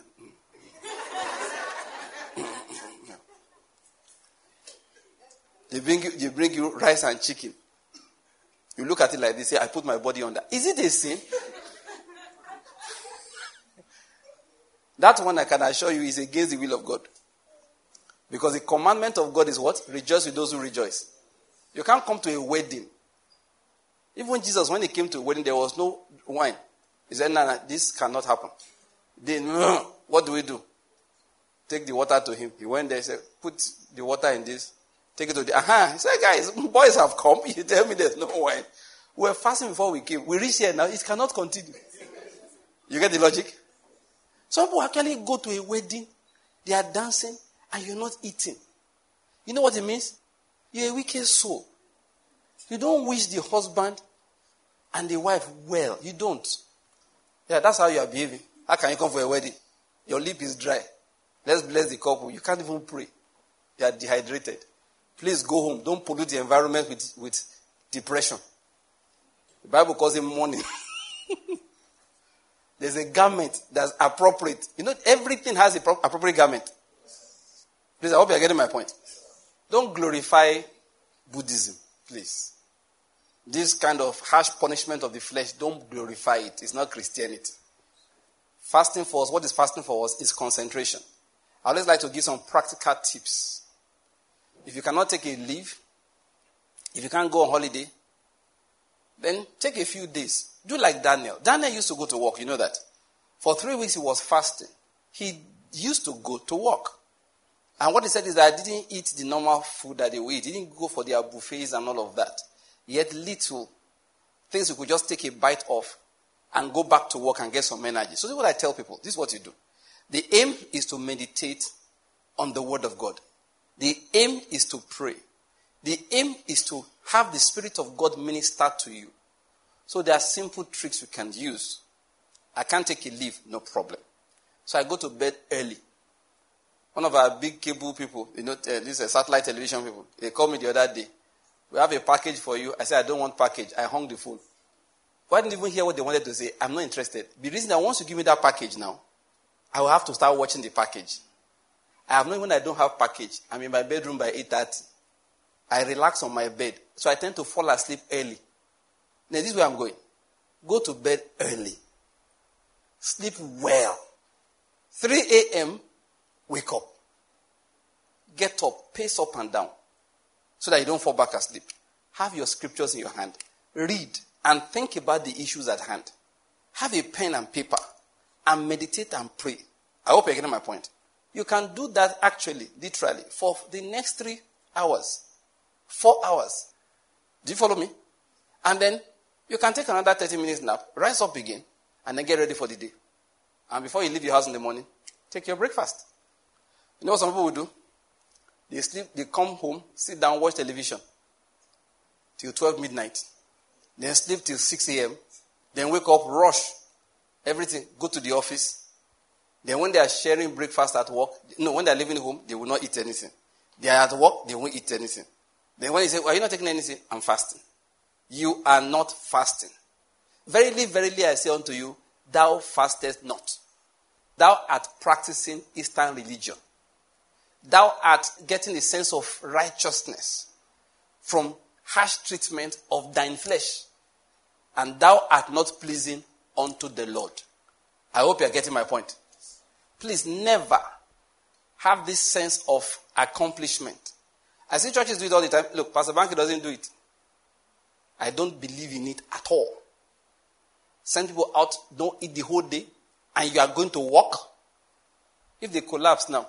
They bring you rice and chicken. You look at it like this. Say, I put my body on that. Is it a sin? That one, I can assure you, is against the will of God. Because the commandment of God is what? Rejoice with those who rejoice. You can't come to a wedding. Even Jesus, when he came to a wedding, there was no wine. He said, no, this cannot happen. Then, what do? Take the water to him. He went there and said, put the water in this. Take it to the... He said, guys, boys have come. You tell me there's no wine. We were fasting before we came. We reach here now. It cannot continue. You get the logic? Some people actually go to a wedding, they are dancing, and you're not eating. You know what it means? You're a wicked soul. You don't wish the husband and the wife well. You don't. Yeah, that's how you are behaving. How can you come for a wedding? Your lip is dry. Let's bless the couple. You can't even pray. You are dehydrated. Please go home. Don't pollute the environment with depression. The Bible calls it mourning. There's a garment that's appropriate. Everything has an appropriate garment. Please, I hope you're getting my point. Don't glorify Buddhism, please. This kind of harsh punishment of the flesh, don't glorify it. It's not Christianity. Fasting for us, what is fasting for us is concentration. I always like to give some practical tips. If you cannot take a leave, if you can't go on holiday, then take a few days. Do like Daniel. Daniel used to go to work, you know that. For 3 weeks he was fasting. He used to go to work. And what he said is that I didn't eat the normal food that they would eat. He didn't go for their buffets and all of that. He ate little things you could just take a bite of and go back to work and get some energy. So this is what I tell people. This is what you do. The aim is to meditate on the word of God. The aim is to pray. The aim is to have the Spirit of God minister to you. So there are simple tricks you can use. I can't take a leave, no problem. So I go to bed early. One of our big cable people, these are satellite television people, they called me the other day. We have a package for you. I said, I don't want package. I hung the phone. Well, I didn't even hear what they wanted to say. I'm not interested. The reason that once you give me that package now, I will have to start watching the package. I have known when I don't have package. I'm in my bedroom by 8:30. I relax on my bed. So I tend to fall asleep early. Now, this is where I'm going. Go to bed early. Sleep well. 3 a.m., wake up. Get up. Pace up and down. So that you don't fall back asleep. Have your scriptures in your hand. Read and think about the issues at hand. Have a pen and paper. And meditate and pray. I hope you're getting my point. You can do that literally, for the next 3 hours. 4 hours. Do you follow me? And then you can take another 30 minutes nap, rise up again, and then get ready for the day. And before you leave your house in the morning, take your breakfast. You know what some people will do? They sleep, they come home, sit down, watch television till 12 midnight. Then sleep till 6 a.m. Then wake up, rush, everything, go to the office. Then when they are sharing breakfast at work, no, when they are leaving home, they will not eat anything. They are at work, they won't eat anything. Then when they say, well, are you not taking anything? I'm fasting. You are not fasting. Verily, verily, I say unto you, thou fastest not. Thou art practicing Eastern religion. Thou art getting a sense of righteousness from harsh treatment of thine flesh. And thou art not pleasing unto the Lord. I hope you are getting my point. Please never have this sense of accomplishment. I see churches do it all the time. Look, Pastor Banky doesn't do it. I don't believe in it at all. Send people out, don't eat the whole day, and you are going to work. If they collapse now,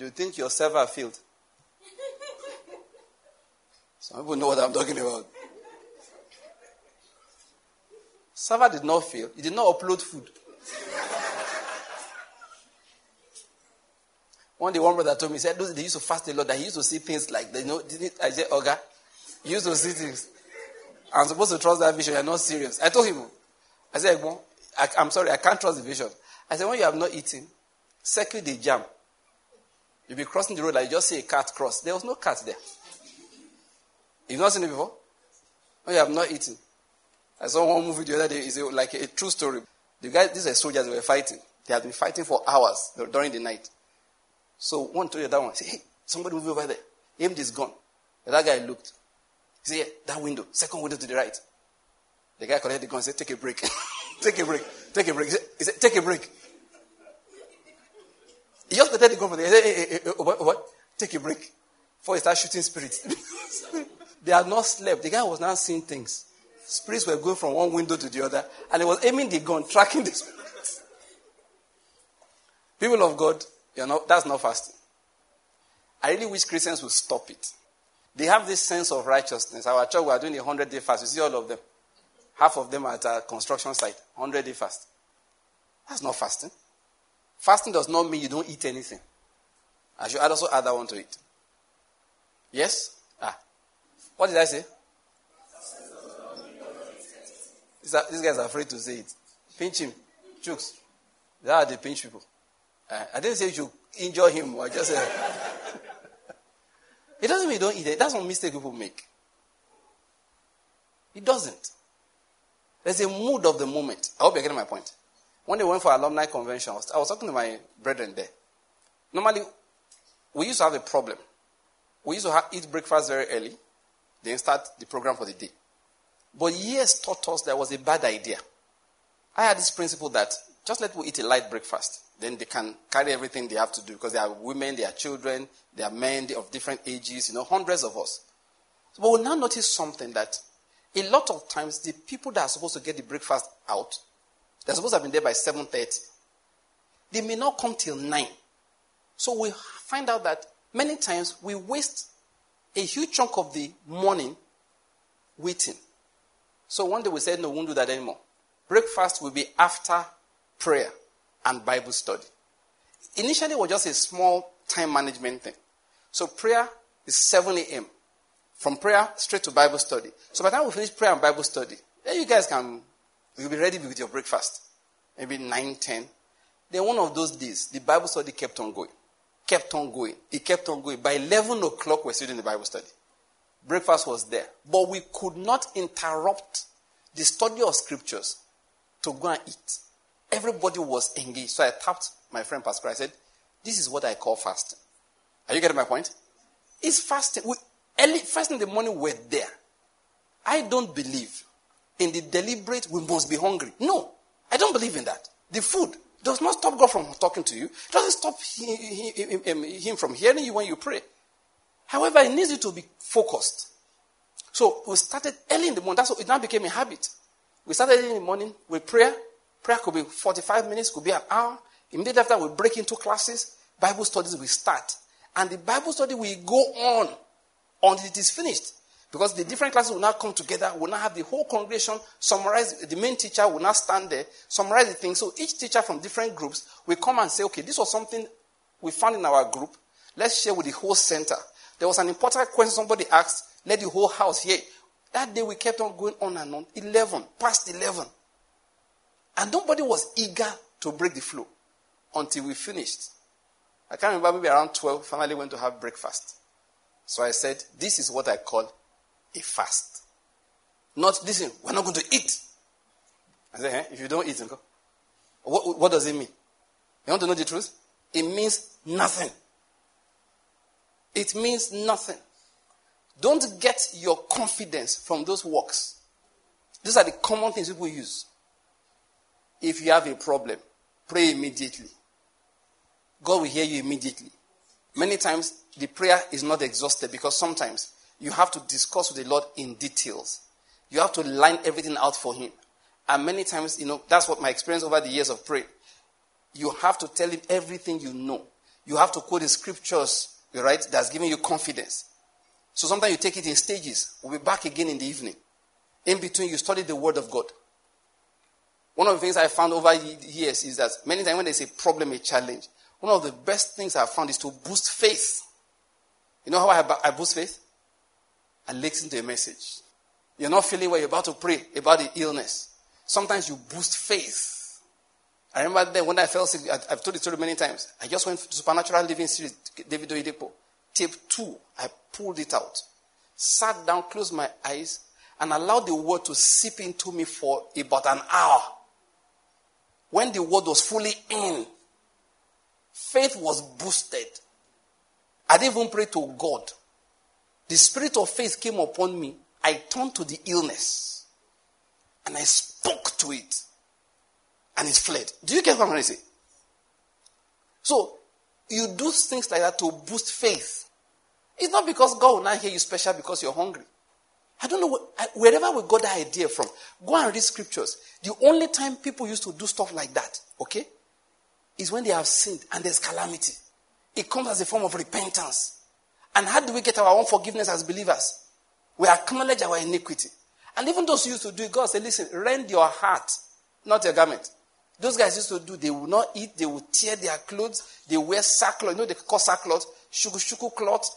do you think your server failed? Some people know what I'm talking about. Server did not fail. He did not upload food. One day, one brother told me, he said, they used to fast a lot, that he used to see things like, you know, I said, Oga, you used to see things. I'm supposed to trust that vision. You're not serious. I told him, I said, I'm sorry, I can't trust the vision. I said, when you have not eaten, circle the jam. You'll be crossing the road like you just see a cat cross. There was no cat there. You've not seen it before? When you have not eaten. I saw one movie the other day. It's like a true story. The guys, these are soldiers who were fighting. They had been fighting for hours during the night. So one told the other one, say, hey, somebody move over there. Aimed his gun. The other guy looked. He said, yeah, that window, second window to the right. The guy collected the gun and said, take a break. Take a break. Take a break. He said, take a break. He just collected the gun from there. He said, hey, what? Take a break. Before he started shooting spirits. They had not slept. The guy was now seeing things. Spirits were going from one window to the other. And he was aiming the gun, tracking the spirits. People of God, you know, that's not fasting. I really wish Christians would stop it. They have this sense of righteousness. Our church, we are doing a 100-day fast. You see all of them. Half of them are at a construction site. 100-day fast. That's not fasting. Fasting does not mean you don't eat anything. I should also add that one to it. Yes? What did I say? This guy's afraid to say it. Pinch him. Chooks. That's how they pinch people. I didn't say you should injure him. I just said... It doesn't mean you don't eat it. That's one mistake people make. It doesn't. There's a mood of the moment. I hope you're getting my point. When they went for alumni convention, I was talking to my brethren there. Normally, we used to have a problem. We used to eat breakfast very early, then start the program for the day. But years taught us that was a bad idea. I had this principle that just let people eat a light breakfast. Then they can carry everything they have to do because they are women, they are children, they are men of different ages, you know, hundreds of us. But we'll now notice something that a lot of times the people that are supposed to get the breakfast out, they're supposed to have been there by 7:30. They may not come till 9. So we find out that many times we waste a huge chunk of the morning waiting. So one day we said, no, we won't do that anymore. Breakfast will be after prayer and Bible study. Initially, it was just a small time management thing. So prayer is 7 a.m. From prayer, straight to Bible study. So by the time we finish prayer and Bible study, then you guys you'll be ready with your breakfast. Maybe 9, 10. Then one of those days, the Bible study kept on going. Kept on going. It kept on going. By 11 o'clock, we're still doing the Bible study. Breakfast was there. But we could not interrupt the study of scriptures to go and eat. Everybody was engaged. So I tapped my friend Pascal. I said, this is what I call fasting. Are you getting my point? It's fasting. First in the morning, we're there. I don't believe in the deliberate, we must be hungry. No, I don't believe in that. The food does not stop God from talking to you. It doesn't stop him from hearing you when you pray. However, it needs you to be focused. So we started early in the morning. That's what it now became a habit. We started early in the morning with prayer. Prayer could be 45 minutes, could be an hour. Immediately after, we break into classes. Bible studies will start. And the Bible study will go on until it is finished. Because the different classes will now come together, will now have the whole congregation summarize. The main teacher will now stand there, summarize the thing. So each teacher from different groups will come and say, okay, this was something we found in our group. Let's share with the whole center. There was an important question somebody asked, let the whole house hear. That day we kept on going on and on, 11, past 11. And nobody was eager to break the flow until we finished. I can't remember, maybe around 12, finally went to have breakfast. So I said, this is what I call a fast. Not, listen, we're not going to eat. I said, if you don't eat, what does it mean? You want to know the truth? It means nothing. It means nothing. Don't get your confidence from those works. These are the common things people use. If you have a problem, pray immediately. God will hear you immediately. Many times, the prayer is not exhausted because sometimes you have to discuss with the Lord in details. You have to line everything out for Him. And many times, that's what my experience over the years of prayer. You have to tell Him everything you know. You have to quote the scriptures, right, that's giving you confidence. So sometimes you take it in stages. We'll be back again in the evening. In between, you study the Word of God. One of the things I found over years is that many times when there's a problem, a challenge, one of the best things I've found is to boost faith. You know how I boost faith? I listen to a message. You're not feeling well, you're about to pray about the illness. Sometimes you boost faith. I remember then when I fell sick, I've told the story many times. I just went to Supernatural Living Series, David Oyedepo. Tape 2, I pulled it out, sat down, closed my eyes, and allowed the word to seep into me for about an hour. When the word was fully in, faith was boosted. I didn't even pray to God. The spirit of faith came upon me. I turned to the illness and I spoke to it and it fled. Do you get what I'm trying to say? So, you do things like that to boost faith. It's not because God will not hear you special because you're hungry. I don't know wherever we got that idea from. Go and read scriptures. The only time people used to do stuff like that, okay, is when they have sinned and there's calamity. It comes as a form of repentance. And how do we get our own forgiveness as believers? We acknowledge our iniquity. And even those who used to do it, God said, listen, rend your heart, not your garment. Those guys used to do, they will not eat, they will tear their clothes, they wear sackcloth, they call sackcloth, shuku cloth,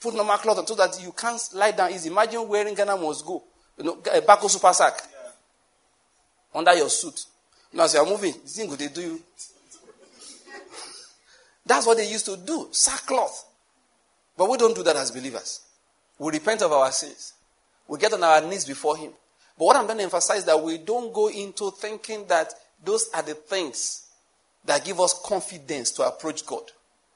put normal cloth on so that you can't lie down easy. Imagine wearing Ghana must go, a Bako super sack under your suit. As you are moving, the thing they do you. That's what they used to do, sackcloth. But we don't do that as believers. We repent of our sins. We get on our knees before Him. But what I'm trying to emphasize is that we don't go into thinking that those are the things that give us confidence to approach God.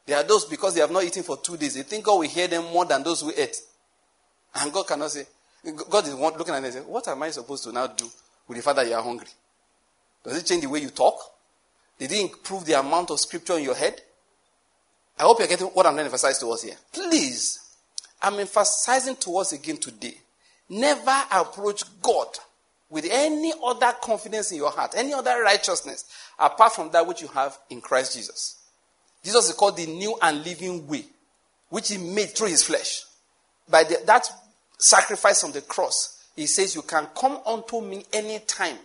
There are those, because they have not eaten for 2 days, they think God will hear them more than those who ate. And God cannot say, God is looking at them and saying, what am I supposed to now do with the fact that you are hungry? Does it change the way you talk? Did it improve the amount of scripture in your head? I hope you're getting what I'm going to emphasize towards here. Please, I'm emphasizing towards again today. Never approach God with any other confidence in your heart, any other righteousness, apart from that which you have in Christ Jesus. Jesus is called the new and living way, which He made through His flesh. By that sacrifice on the cross, He says, you can come unto me anytime,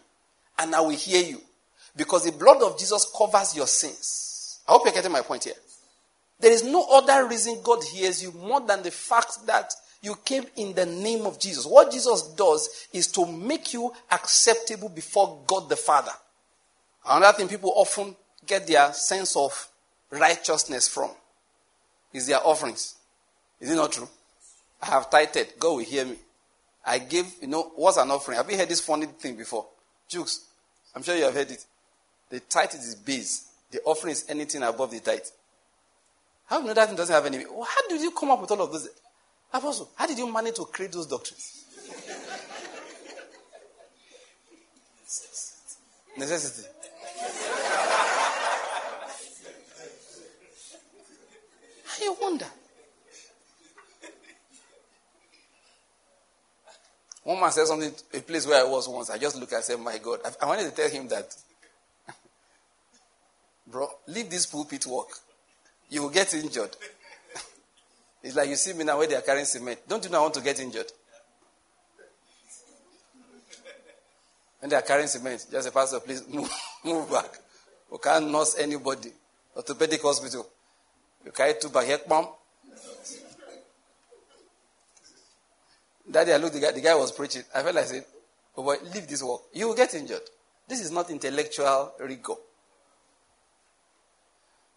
and I will hear you. Because the blood of Jesus covers your sins. I hope you're getting my point here. There is no other reason God hears you more than the fact that you came in the name of Jesus. What Jesus does is to make you acceptable before God the Father. Another thing people often get their sense of righteousness from is their offerings. Is it not true? I have tithed. God will hear me. I gave, what's an offering? Have you heard this funny thing before? Jukes, I'm sure you have heard it. The tithe is base. The offering is anything above the tithe. How do you know that thing doesn't have any? How did you come up with all of those? Apostle, how did you manage to create those doctrines? Necessity. How you wonder? One man said something, a place where I was once, I just looked and said, my God. I wanted to tell him that, bro, leave this pulpit work. You will get injured. It's like you see me now where they are carrying cement. Don't you know I want to get injured? When they are carrying cement, just a pastor, please move back. We can't nurse anybody. Orthopedic hospital. You carry two back here, mom. That day I looked at the guy was preaching. I felt like I said, oh boy, leave this work. You will get injured. This is not intellectual rigor.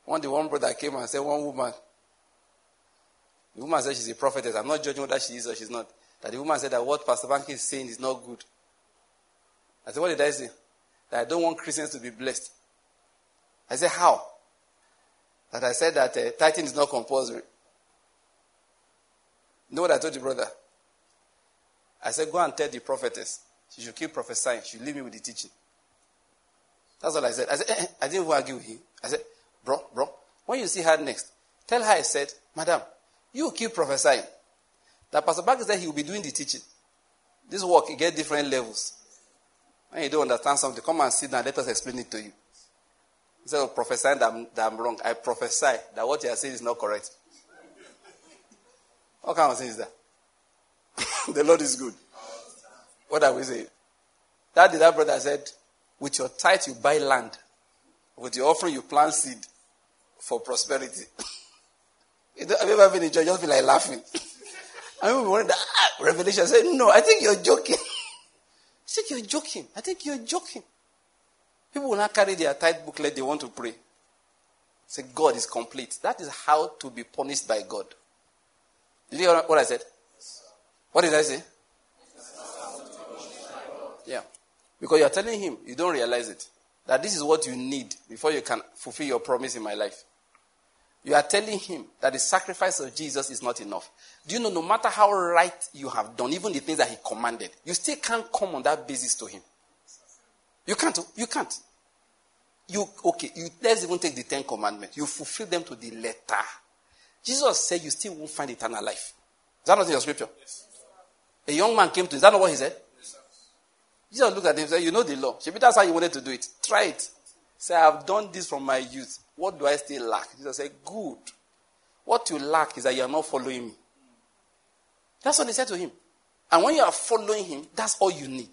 One day one brother came and said, one woman. The woman said she's a prophetess. I'm not judging whether she is or she's not. That the woman said that what Pastor Banky is saying is not good. I said, what did I say? That I don't want Christians to be blessed. I said, how? That I said that tithing is not compulsory. You know what I told the brother? I said, go and tell the prophetess. She should keep prophesying. She should leave me with the teaching. That's all I said. I said, I didn't argue with him. I said, bro, when you see her next, tell her I said, madam, you keep prophesying. That Pastor Banky said he will be doing the teaching. This work, you get different levels. When you don't understand something, come and sit down. Let us explain it to you. Instead of prophesying that I'm wrong, I prophesy that what you are saying is not correct. What kind of thing is that? The Lord is good. What are we saying? That did that brother said, with your tithe you buy land. With your offering you plant seed for prosperity. Have you ever been in church? Just be like laughing. I remember when Revelation said, no, I think you're joking. I said, you're joking. I think you're joking. People will not carry their tithe booklet, they want to pray. Say, God is complete. That is how to be punished by God. Did you hear what I said? What did I say? Yeah. Because you're telling him, you don't realize it, that this is what you need before you can fulfill your promise in my life. You are telling him that the sacrifice of Jesus is not enough. Do you know, no matter how right you have done, even the things that he commanded, you still can't come on that basis to him. You can't. Let's even take the 10 commandments. You fulfill them to the letter. Jesus said you still won't find eternal life. Is that not in your scripture? Yes. A young man came to him. Is that not what he said? Yes, sir. Jesus looked at him and said, you know the law. Shebi, that's how you wanted to do it. Try it. Say, I have done this from my youth. What do I still lack? Jesus said, good. What you lack is that you are not following me. That's what he said to him. And when you are following him, that's all you need.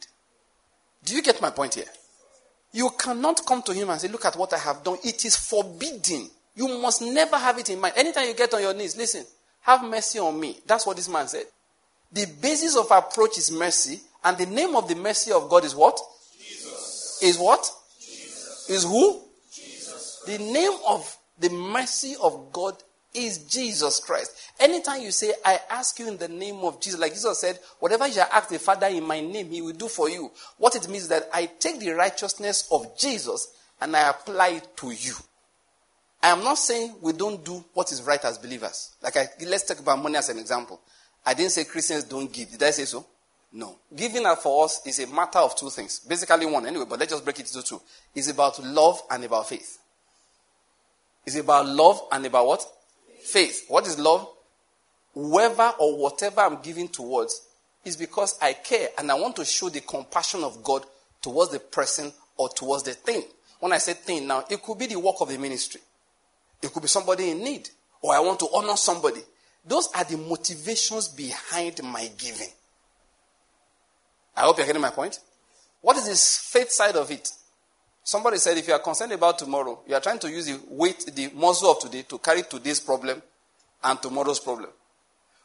Do you get my point here? You cannot come to him and say, look at what I have done. It is forbidden. You must never have it in mind. Anytime you get on your knees, listen, have mercy on me. That's what this man said. The basis of approach is mercy, and the name of the mercy of God is what? Jesus. Is what? Jesus. Is who? Jesus. The name of the mercy of God is Jesus Christ. Anytime you say, I ask you in the name of Jesus, like Jesus said, whatever you shall ask the Father in my name, he will do for you. What it means is that I take the righteousness of Jesus and I apply it to you. I am not saying we don't do what is right as believers. Let's talk about money as an example. I didn't say Christians don't give. Did I say so? No. Giving up for us is a matter of two things. Basically one anyway, but let's just break it into two. It's about love and about faith. It's about love and about what? Faith. What is love? Whoever or whatever I'm giving towards is because I care and I want to show the compassion of God towards the person or towards the thing. When I say thing now, it could be the work of the ministry. It could be somebody in need. Or I want to honor somebody. Those are the motivations behind my giving. I hope you're getting my point. What is this faith side of it? Somebody said, if you are concerned about tomorrow, you are trying to use the muscle of today to carry today's problem and tomorrow's problem.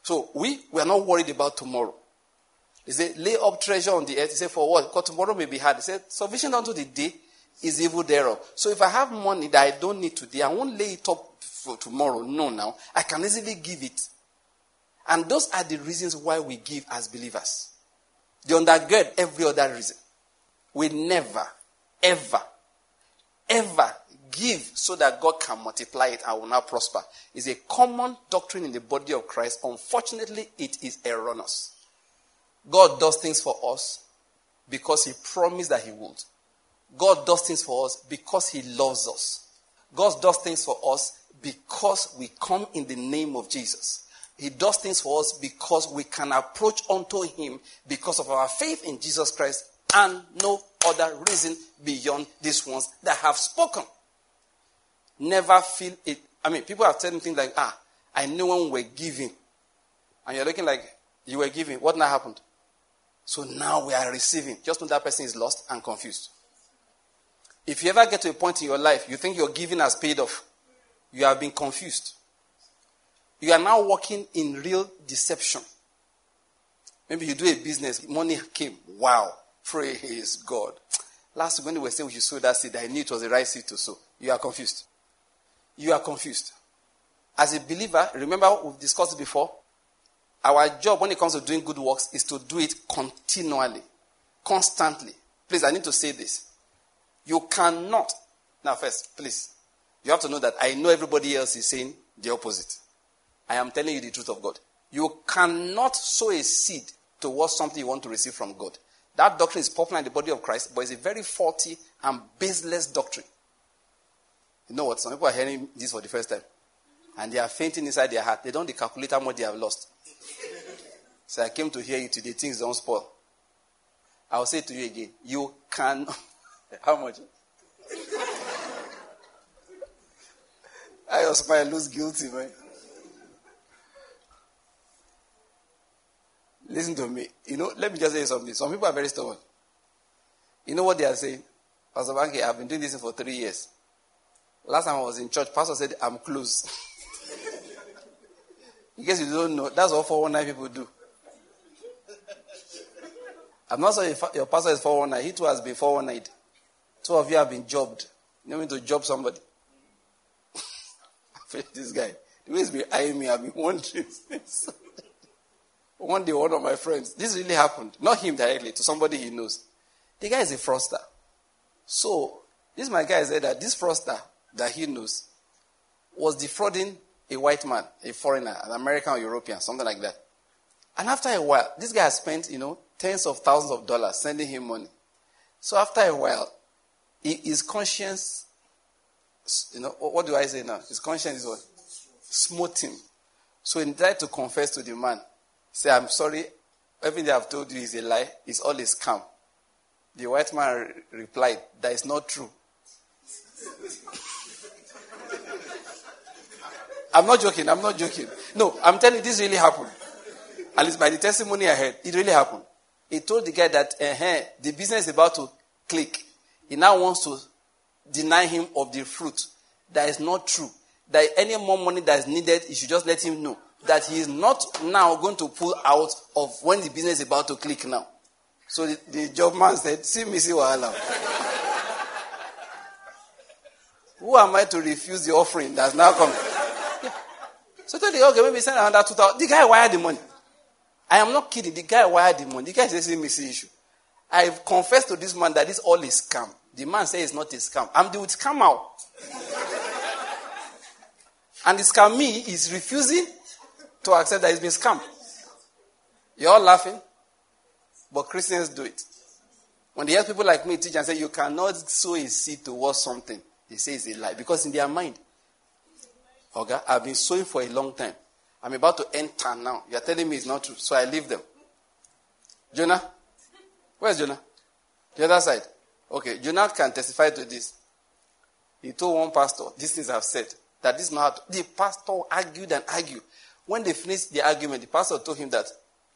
So we are not worried about tomorrow. They say, lay up treasure on the earth. They say, for what? Because tomorrow may be hard. They say, sufficient unto the day is evil thereof. So if I have money that I don't need today, I won't lay it up for tomorrow. No, now. I can easily give it. And those are the reasons why we give as believers. They undergird every other reason. We never, ever give so that God can multiply it and will now prosper. It's a common doctrine in the body of Christ. Unfortunately, it is erroneous. God does things for us because he promised that he would. God does things for us because he loves us. God does things for us because we come in the name of Jesus. He does things for us because we can approach unto him because of our faith in Jesus Christ and no other reason beyond these ones that have spoken. Never feel it. I mean, people have told me things like, I know when we're giving, and you're looking like you were giving. What now happened? So now we are receiving. Just know that person is lost and confused. If you ever get to a point in your life you think your giving has paid off, you have been confused. You are now working in real deception. Maybe you do a business, money came. Wow, praise God. Last week when they were saying we should sow that seed, I knew it was the right seed to sow. You are confused. You are confused. As a believer, remember what we've discussed before? Our job when it comes to doing good works is to do it continually, constantly. Please, I need to say this. You cannot, now first, please, you have to know that I know everybody else is saying the opposite. I am telling you the truth of God. You cannot sow a seed towards something you want to receive from God. That doctrine is popular in the body of Christ, but it's a very faulty and baseless doctrine. You know what? Some people are hearing this for the first time. And they are fainting inside their heart. They don't calculate how much they have lost. So I came to hear you today. Things don't spoil. I'll say to you again. You can... How much? I was quite loose guilty, man. Listen to me. You know, let me just say something. Some people are very stubborn. You know what they are saying? Pastor Banky, I've been doing this for 3 years. Last time I was in church, pastor said, I'm close. In case you don't know, that's what 419 people do. I'm not sure if your pastor is 419. He too has been 419. Two of you have been jobbed. You know me to job somebody. This guy, the way he's been eyeing me, I've been wondering. One day, one of my friends, this really happened. Not him directly, to somebody he knows. The guy is a fraudster. So, this my guy said that this fraudster that he knows was defrauding a white man, a foreigner, an American or European, something like that. And after a while, this guy has spent, tens of thousands of dollars sending him money. So after a while, his conscience, what do I say now? His conscience is what? Smote him. So he tried to confess to the man. Say, I'm sorry, everything I've told you is a lie. It's all a scam. The white man replied, that is not true. I'm not joking. No, I'm telling you, this really happened. At least by the testimony I heard, it really happened. He told the guy that the business is about to click. He now wants to deny him of the fruit. That is not true. That any more money that is needed, you should just let him know. That he is not now going to pull out of when the business is about to click now. So the job man said, see wahala. Who am I to refuse the offering that's now coming? Yeah. So I told him, okay, maybe send another 2,000. The guy wired the money. I am not kidding. The guy wired the money. The guy says, see issue. I've confessed to this man that this all is scam. The man says it's not a scam. I'm the scam out. And the scam me is refusing to accept that it's been scammed. You're all laughing, but Christians do it. When they hear people like me teach and say, you cannot sow a seed towards something, they say it's a lie. Because in their mind, okay, I've been sowing for a long time. I'm about to enter now. You're telling me it's not true, so I leave them. Jonah? Where's Jonah? The other side. Okay, Jonah can testify to this. He told one pastor, these things I've said, that this is not how the pastor argued and argued. When they finished the argument, the pastor told him that,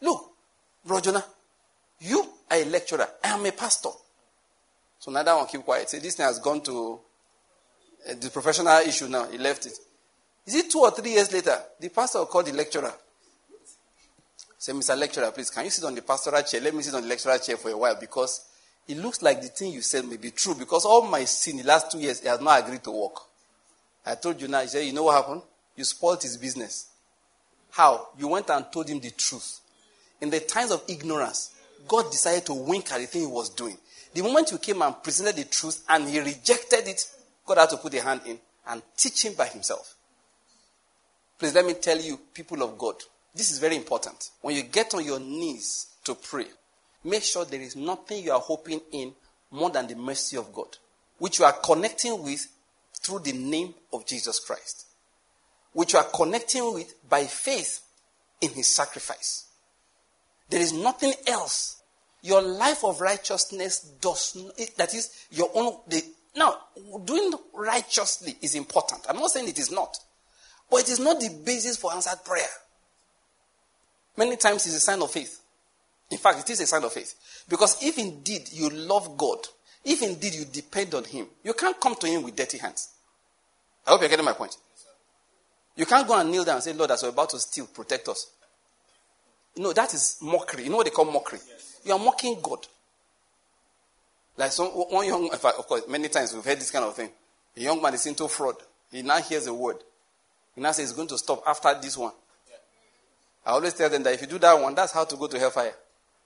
look, bro Jonah, you are a lecturer. I am a pastor. So now that one keep quiet. Say, this thing has gone to the professional issue now. He left it. Is it 2 or 3 years later? The pastor called the lecturer. Say, Mr. Lecturer, please, can you sit on the pastoral chair? Let me sit on the lecturer chair for a while because it looks like the thing you said may be true because all my sin the last 2 years, he has not agreed to work. I told Jonah, he said, you know what happened? You spoiled his business. How? You went and told him the truth. In the times of ignorance, God decided to wink at the thing he was doing. The moment you came and presented the truth and he rejected it, God had to put a hand in and teach him by himself. Please let me tell you, people of God, this is very important. When you get on your knees to pray, make sure there is nothing you are hoping in more than the mercy of God, which you are connecting with through the name of Jesus Christ, which you are connecting with by faith in his sacrifice. There is nothing else. Your life of righteousness does not, that is, your own. Now, doing righteously is important. I'm not saying it is not. But it is not the basis for answered prayer. Many times it's a sign of faith. In fact, it is a sign of faith. Because if indeed you love God, if indeed you depend on Him, you can't come to Him with dirty hands. I hope you're getting my point. You can't go and kneel down and say, Lord, as we're about to steal, protect us. No, that is mockery. You know what they call mockery? Yes. You are mocking God. Like one young man, of course, many times we've heard this kind of thing. A young man is into fraud. He now hears a word. He now says he's going to stop after this one. Yeah. I always tell them that if you do that one, that's how to go to hellfire.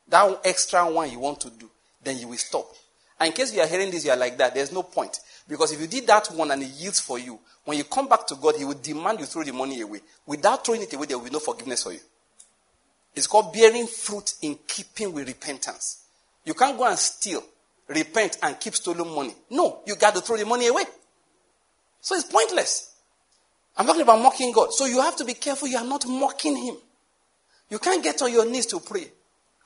That extra one you want to do, then you will stop. And in case you are hearing this, you are like that, there's no point. Because if you did that one and it yields for you, when you come back to God, He will demand you throw the money away. Without throwing it away, there will be no forgiveness for you. It's called bearing fruit in keeping with repentance. You can't go and steal, repent, and keep stolen money. No, you got to throw the money away. So it's pointless. I'm talking about mocking God. So you have to be careful you are not mocking Him. You can't get on your knees to pray.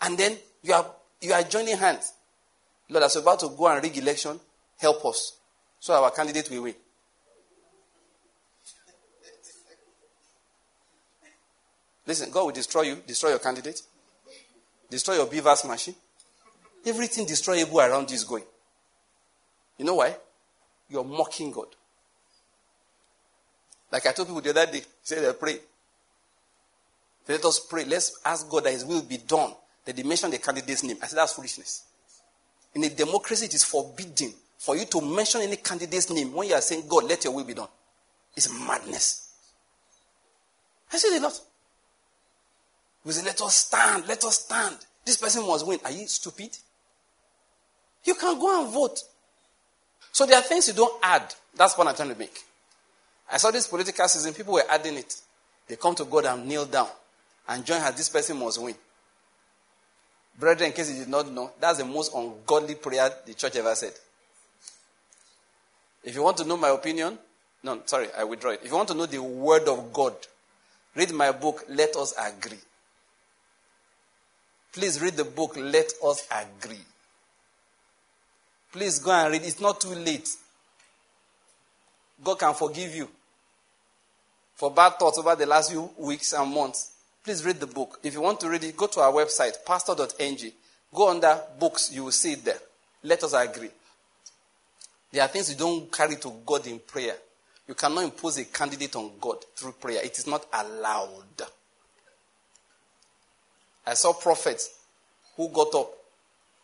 And then you are joining hands. Lord, as we're about to go and rig election, help us. So our candidate will win. Listen, God will destroy you, destroy your candidate, destroy your beaver's machine. Everything destroyable around you is going. You know why? You're mocking God. Like I told people the other day, said I pray. Let us pray. Let's ask God that His will be done. That they mention the candidate's name. I said that's foolishness. In a democracy, it is forbidden for you to mention any candidate's name when you are saying, God, let your will be done. It's madness. I said a lot. We say, let us stand, let us stand. This person must win. Are you stupid? You can go and vote. So there are things you don't add. That's what I'm trying to make. I saw this political season, people were adding it. They come to God and kneel down and join her. This person must win. Brethren, in case you did not know, that's the most ungodly prayer the church ever said. If you want to know my opinion, I withdraw it. If you want to know the word of God, read my book, Let Us Agree. Please read the book, Let Us Agree. Please go and read. It's not too late. God can forgive you for bad thoughts over the last few weeks and months. Please read the book. If you want to read it, go to our website, pastor.ng. Go under books, you will see it there. Let us agree. There are things you don't carry to God in prayer. You cannot impose a candidate on God through prayer. It is not allowed. I saw prophets who got up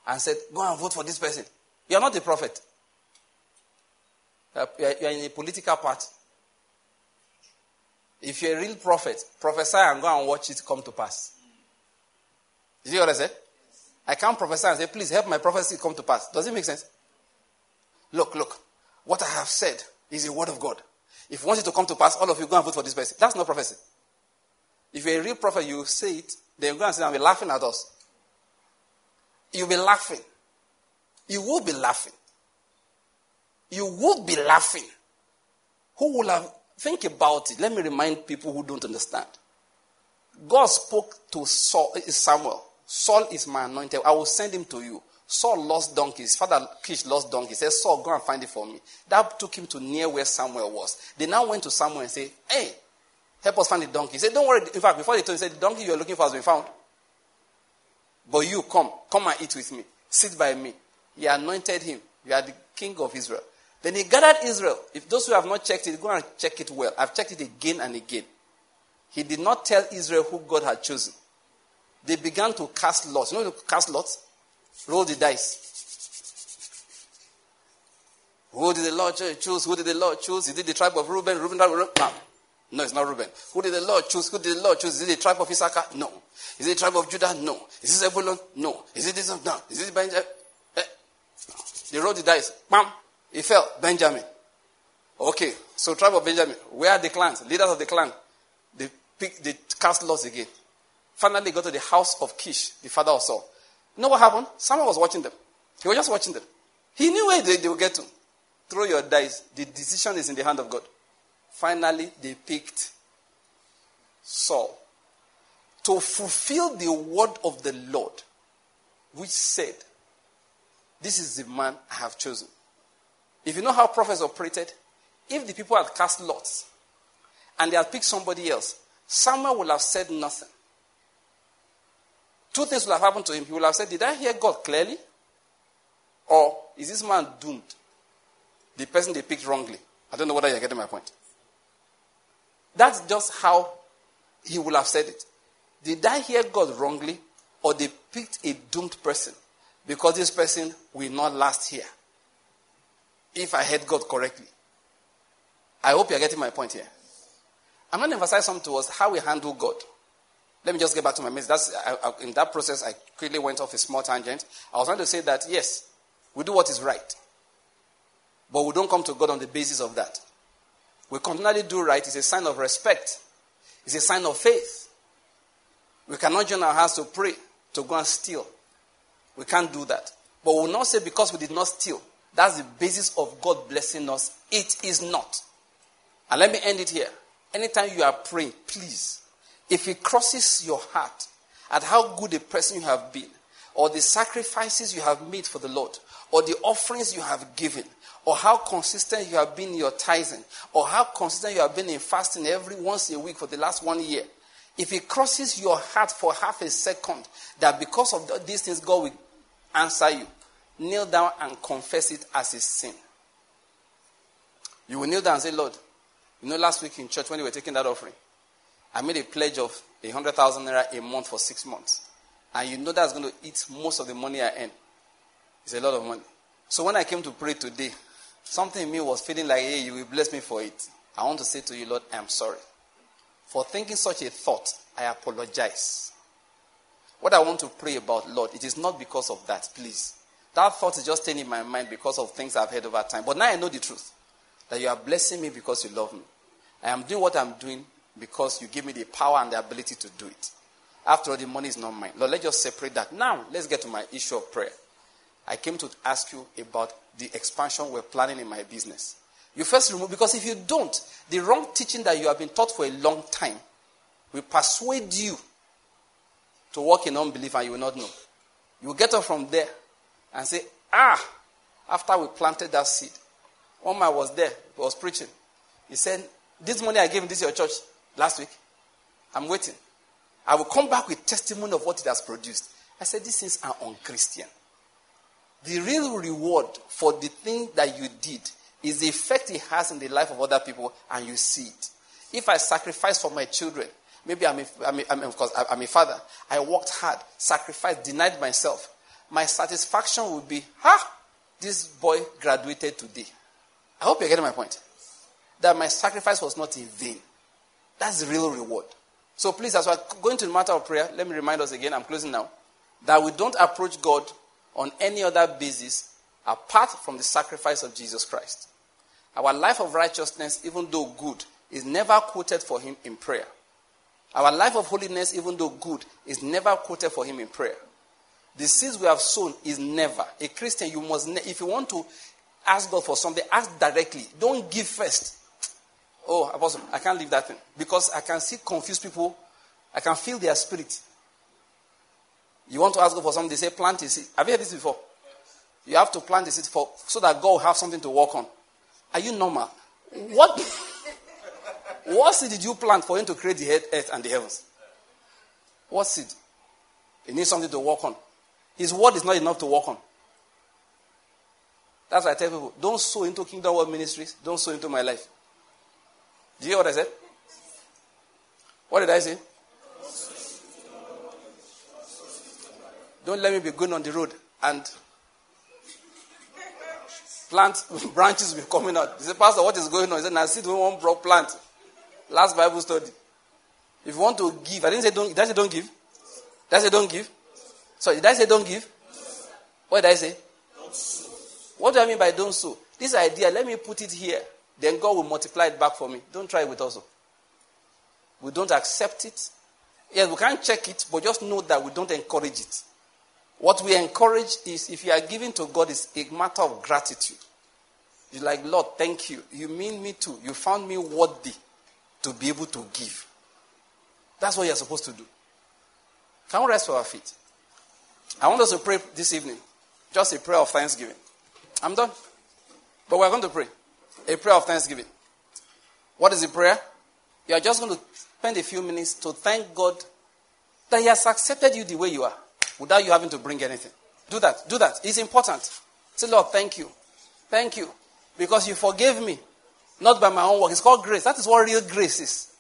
and said, go and vote for this person. You are not a prophet. You are in a political party. If you're a real prophet, prophesy and go and watch it come to pass. You see what I said? Yes. I can't prophesy and say, please help my prophecy come to pass. Does it make sense? Look. What I have said is the word of God. If you want it to come to pass, all of you go and vote for this person. That's not prophecy. If you're a real prophet, you say it, then you go and sit and be laughing at us. You'll be laughing. You will be laughing. You will be laughing. Who will have... Think about it. Let me remind people who don't understand. God spoke to Samuel. Saul is my anointed. I will send him to you. Saul lost donkeys. Father Kish lost donkeys. He said, Saul, go and find it for me. That took him to near where Samuel was. They now went to Samuel and said, hey, help us find the donkey. He said, don't worry. In fact, before they told him, he said, the donkey you are looking for has been found. But you come and eat with me. Sit by me. He anointed him. You are the king of Israel. Then he gathered Israel. If those who have not checked it, go and check it well. I've checked it again and again. He did not tell Israel who God had chosen. They began to cast lots. You know, cast lots? Roll the dice. Who did the Lord choose? Who did the Lord choose? Is it the tribe of Reuben? No, it's not Reuben. Who did the Lord choose? Who did the Lord choose? Is it the tribe of Issachar? No. Is it the tribe of Judah? No. Is it Zebulun? No. Is it this? No. Is it Benjamin? They rolled the dice. Bam. He fell. Benjamin. Okay. So tribe of Benjamin. Where are the clans? Leaders of the clan. They cast lots again. Finally got to the house of Kish, the father of Saul. You know what happened? Someone was watching them. He was just watching them. He knew where they would get to. Throw your dice. The decision is in the hand of God. Finally, they picked Saul. To fulfill the word of the Lord, which said, this is the man I have chosen. If you know how prophets operated, if the people had cast lots and they had picked somebody else, Samuel would have said nothing. Two things will have happened to him. He will have said, did I hear God clearly? Or is this man doomed? The person they picked wrongly. I don't know whether you're getting my point. That's just how he will have said it. Did I hear God wrongly? Or they picked a doomed person? Because this person will not last here. If I heard God correctly. I hope you're getting my point here. I'm going to emphasize something to us, how we handle God. Let me just get back to my message. In that process, I quickly went off a small tangent. I was trying to say that, yes, we do what is right. But we don't come to God on the basis of that. We continually do right. It's a sign of respect. It's a sign of faith. We cannot join our hands to pray, to go and steal. We can't do that. But we will not say because we did not steal. That's the basis of God blessing us. It is not. And let me end it here. Anytime you are praying, please, if it crosses your heart at how good a person you have been, or the sacrifices you have made for the Lord, or the offerings you have given, or how consistent you have been in your tithing, or how consistent you have been in fasting every once a week for the last 1 year, if it crosses your heart for half a second that because of these things God will answer you, kneel down and confess it as a sin. You will kneel down and say, Lord, you know, last week in church when we were taking that offering, I made a pledge of 100,000 naira a month for 6 months. And you know that's going to eat most of the money I earn. It's a lot of money. So when I came to pray today, something in me was feeling like, hey, you will bless me for it. I want to say to you, Lord, I am sorry. For thinking such a thought, I apologize. What I want to pray about, Lord, it is not because of that, please. That thought is just staying in my mind because of things I've heard over time. But now I know the truth. That you are blessing me because you love me. I am doing what I'm doing because you give me the power and the ability to do it. After all, the money is not mine. Lord, let's just separate that. Now, let's get to my issue of prayer. I came to ask you about the expansion we're planning in my business. You first remove, because if you don't, the wrong teaching that you have been taught for a long time will persuade you to walk in unbelief and you will not know. You will get up from there and say, after we planted that seed, one man was there, he was preaching. He said, this money I gave in this your church last week, I'm waiting. I will come back with testimony of what it has produced. I said, these things are unchristian. The real reward for the thing that you did is the effect it has in the life of other people, and you see it. If I sacrifice for my children, maybe I'm a father, I worked hard, sacrificed, denied myself. My satisfaction would be, this boy graduated today. I hope you're getting my point. That my sacrifice was not in vain. That's the real reward. So please, as we're going to the matter of prayer, let me remind us again, I'm closing now, that we don't approach God on any other basis apart from the sacrifice of Jesus Christ. Our life of righteousness, even though good, is never quoted for him in prayer. Our life of holiness, even though good, is never quoted for him in prayer. The seeds we have sown is never. A Christian, you must, if you want to ask God for something, ask directly. Don't give first. Oh, Apostle, I can't leave that thing. Because I can see confused people. I can feel their spirit. You want to ask God for something, they say plant a seed. Have you heard this before? You have to plant a seed so that God will have something to work on. Are you normal? What seed did you plant for him to create the earth and the heavens? What seed? He needs something to work on. His word is not enough to work on. That's why I tell people, don't sow into Kingdom World Ministries. Don't sow into my life. Do you hear what I said? What did I say? Don't let me be going on the road and plant branches will be coming out. He said, Pastor, what is going on? He said, I see the one broke plant. Last Bible study. If you want to give, I didn't say don't. Did I say don't give? Did I say don't give? Sorry, did I say don't give? What did I say? Don't sow. What do I mean by don't sow? This idea, let me put it here. Then God will multiply it back for me. Don't try it with us. We don't accept it. Yes, we can't check it, but just know that we don't encourage it. What we encourage is, if you are giving to God, it's a matter of gratitude. You're like, Lord, thank you. You mean me too. You found me worthy to be able to give. That's what you're supposed to do. Can we rise to our feet? I want us to pray this evening. Just a prayer of thanksgiving. I'm done. But we're going to pray. A prayer of thanksgiving. What is the prayer? You are just going to spend a few minutes to thank God that he has accepted you the way you are. without you having to bring anything. Do that. Do that. It's important. Say, Lord, thank you. Thank you. Because you forgave me. Not by my own work. It's called grace. That is what real grace is.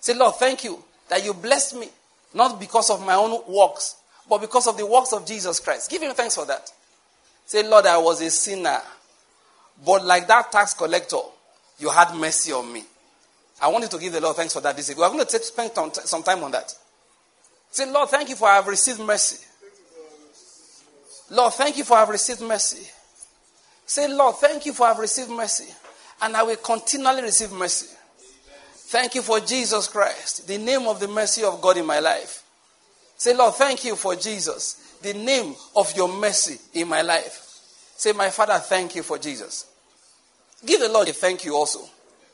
Say, Lord, thank you that you blessed me. Not because of my own works, but because of the works of Jesus Christ. Give him thanks for that. Say, Lord, I was a sinner. But like that tax collector, you had mercy on me. I wanted to give the Lord thanks for that this week. We're going to spend some time on that. Say, Lord, thank you for I have received mercy. Lord, thank you for I have received mercy. Say, Lord, thank you for I have received mercy. And I will continually receive mercy. Thank you for Jesus Christ, the name of the mercy of God in my life. Say, Lord, thank you for Jesus, the name of your mercy in my life. Say, my Father, thank you for Jesus. Give the Lord a thank you also.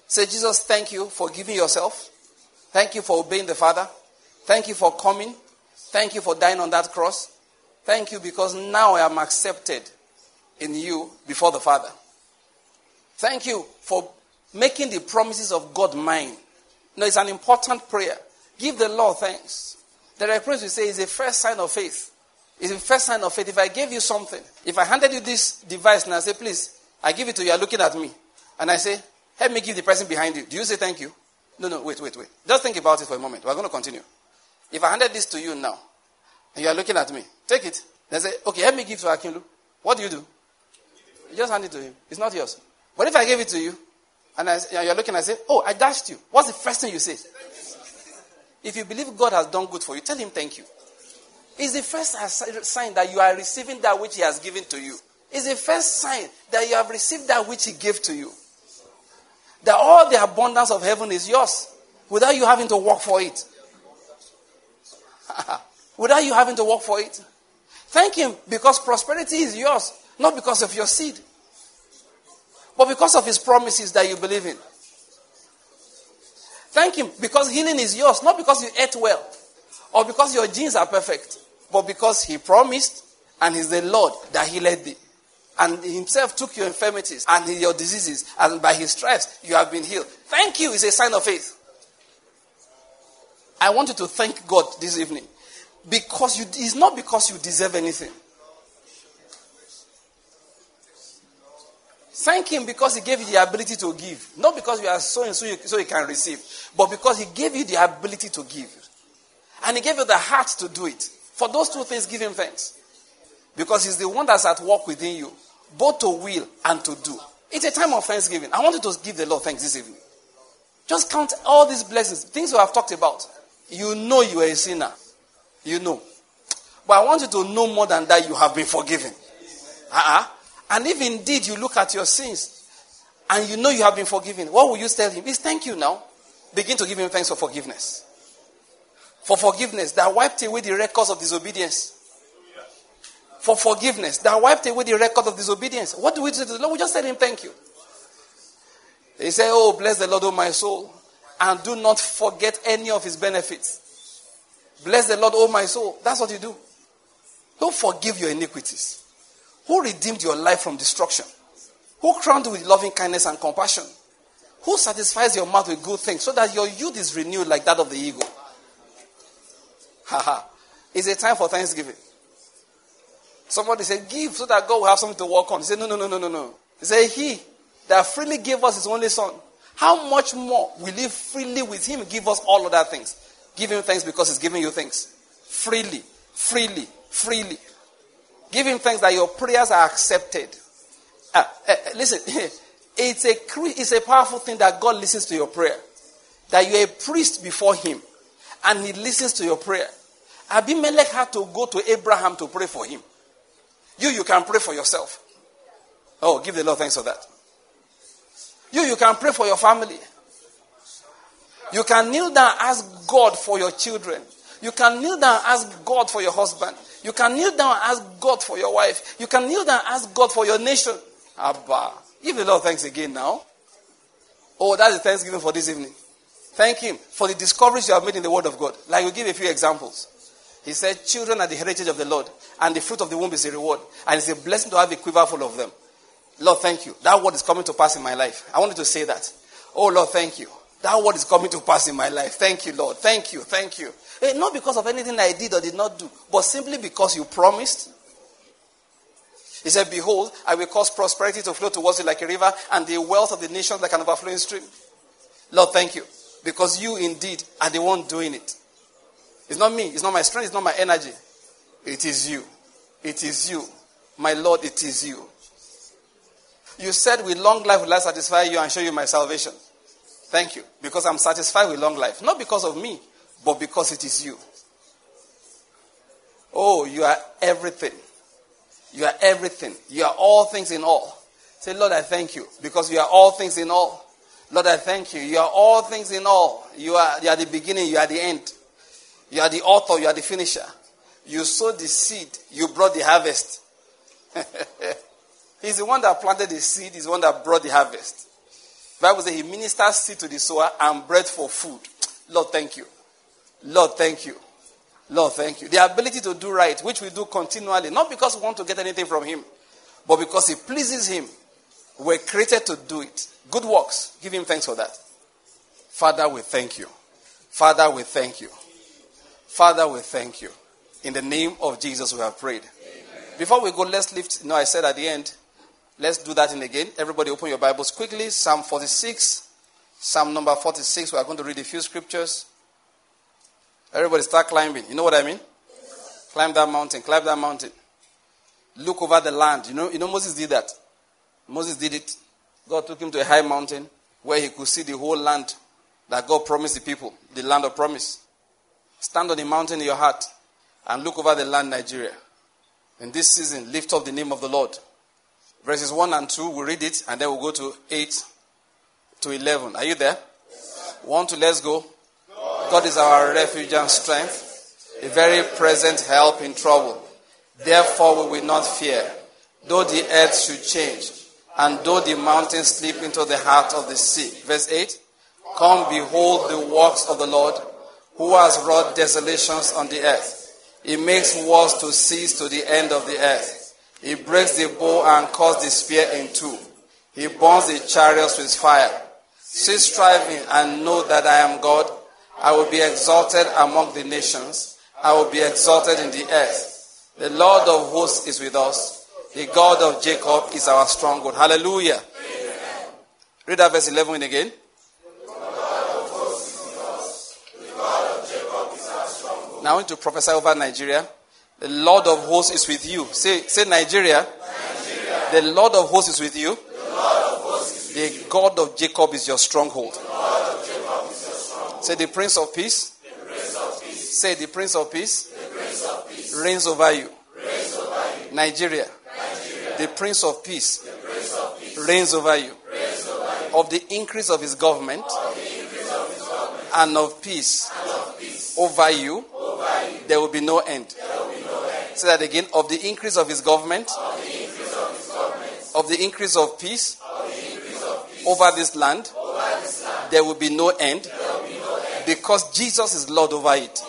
Say, Jesus, thank you for giving yourself. Thank you for obeying the Father. Thank you for coming. Thank you for dying on that cross. Thank you because now I am accepted in you before the Father. Thank you for making the promises of God mine. Now, it's an important prayer. Give the Lord thanks. Derek Prince will say it's the first sign of faith. It's the first sign of faith. If I gave you something, if I handed you this device and I say, please, I give it to you, you're looking at me. And I say, help me give the person behind you. Do you say thank you? No, wait. Just think about it for a moment. We're going to continue. If I handed this to you now, and you're looking at me, take it. Then say, okay, help me give to Akinlu. What do? You just hand it to him. It's not yours. But if I gave it to you, and you're looking, I say, oh, I dashed you. What's the first thing you say? If you believe God has done good for you, tell him thank you. It's the first sign that you are receiving that which he has given to you. It's the first sign that you have received that which he gave to you. That all the abundance of heaven is yours without you having to work for it. Without you having to work for it. Thank him because prosperity is yours, not because of your seed, but because of his promises that you believe in. Thank him because healing is yours, not because you ate well or because your genes are perfect, but because he promised and he's the Lord that healed thee. And he himself took your infirmities and your diseases, and by his stripes you have been healed. Thank you is a sign of faith. I want you to thank God this evening. It's not because you deserve anything. Thank him because he gave you the ability to give. Not because you are sowing so you can receive, but because he gave you the ability to give. And he gave you the heart to do it. For those two things, give him thanks. Because he's the one that's at work within you, both to will and to do. It's a time of thanksgiving. I want you to give the Lord thanks this evening. Just count all these blessings, things we have talked about. You know you are a sinner. You know. But I want you to know more than that you have been forgiven. And if indeed you look at your sins and you know you have been forgiven, what will you tell him? It's thank you now. Begin to give him thanks for forgiveness. For forgiveness that wiped away the records of disobedience. For forgiveness that wiped away the record of disobedience. What do we do to the Lord? We just tell him thank you. He said, oh, bless the Lord, O my soul, and do not forget any of his benefits. Bless the Lord, O my soul. That's what you do. Who forgive your iniquities? Who redeemed your life from destruction? Who crowned you with loving kindness and compassion? Who satisfies your mouth with good things so that your youth is renewed like that of the eagle? It's a time for thanksgiving. Somebody said, give so that God will have something to work on. He said, no. He said, he that freely gave us his only son, how much more will he freely with him give us all other things? Give him thanks because he's giving you things. Freely. Give him thanks that your prayers are accepted. Listen, it's a powerful thing that God listens to your prayer. That you're a priest before him. And he listens to your prayer. Abimelech had to go to Abraham to pray for him. You can pray for yourself. Oh, give the Lord thanks for that. You can pray for your family. You can kneel down and ask God for your children. You can kneel down and ask God for your husband. You can kneel down and ask God for your wife. You can kneel down and ask God for your nation. Abba. Give the Lord thanks again now. Oh, that's the thanksgiving for this evening. Thank him for the discoveries you have made in the word of God. Like we give a few examples. He said, children are the heritage of the Lord, and the fruit of the womb is a reward. And it's a blessing to have a quiver full of them. Lord, thank you. That word is coming to pass in my life. I wanted to say that. Oh, Lord, thank you. That word is coming to pass in my life. Thank you, Lord. Thank you. Thank you. Not because of anything I did or did not do, but simply because you promised. He said, behold, I will cause prosperity to flow towards you like a river, and the wealth of the nations like an overflowing stream. Lord, thank you. Because you indeed are the one doing it. It's not me. It's not my strength. It's not my energy. It is you. It is you. My Lord, it is you. You said, with long life will I satisfy you and show you my salvation. Thank you. Because I'm satisfied with long life. Not because of me, but because it is you. Oh, you are everything. You are everything. You are all things in all. Say, Lord, I thank you. Because you are all things in all. Lord, I thank you. You are all things in all. You are the beginning. You are the end. You are the author. You are the finisher. You sowed the seed. You brought the harvest. He's the one that planted the seed. He's the one that brought the harvest. The Bible says he ministers seed to the sower and bread for food. Lord, thank you. Lord, thank you. Lord, thank you. The ability to do right, which we do continually, not because we want to get anything from him, but because it pleases him. We're created to do it. Good works. Give him thanks for that. Father, we thank you. Father, we thank you. Father, we thank you. In the name of Jesus, we have prayed. Amen. Before we go, let's lift. No, I said at the end, let's do that in again. Everybody open your Bibles quickly. Psalm 46. Psalm number 46. We are going to read a few scriptures. Everybody start climbing. You know what I mean? Climb that mountain. Climb that mountain. Look over the land. You know Moses did that. Moses did it. God took him to a high mountain where he could see the whole land that God promised the people, the land of promise. Stand on the mountain in your heart and look over the land, Nigeria. In this season, lift up the name of the Lord. Verses 1 and 2, we'll read it and then we'll go to 8 to 11. Are you there? Yes, 1 to let's go. God is our refuge and strength, a very present help in trouble. Therefore we will not fear, though the earth should change, and though the mountains slip into the heart of the sea. Verse 8. Come, behold the works of the Lord, who has wrought desolations on the earth. He makes wars to cease to the end of the earth. He breaks the bow and cuts the spear in two. He burns the chariots with fire. Cease striving and know that I am God. I will be exalted among the nations. I will be exalted in the earth. The Lord of hosts is with us. The God of Jacob is our stronghold. Hallelujah. Amen. Read that verse 11 again. The God of hosts is with us. The God of Jacob is our stronghold. Now I want to prophesy over Nigeria. The Lord of hosts is with you. Say Nigeria. Nigeria. The Lord of hosts is with you. The Lord of hosts is with you. The God of Jacob is your stronghold. The Lord of Jacob is your stronghold. Say the Prince of Peace. The Prince of Peace. Say the Prince of Peace. The Prince of Peace. Reigns over you. Reigns over you. Nigeria. The Prince of Peace reigns over you. Of the increase of his government and of peace over you, there will be no end. Say that again. Of the increase of his government, of the increase of peace over this land, there will be no end because Jesus is Lord over it.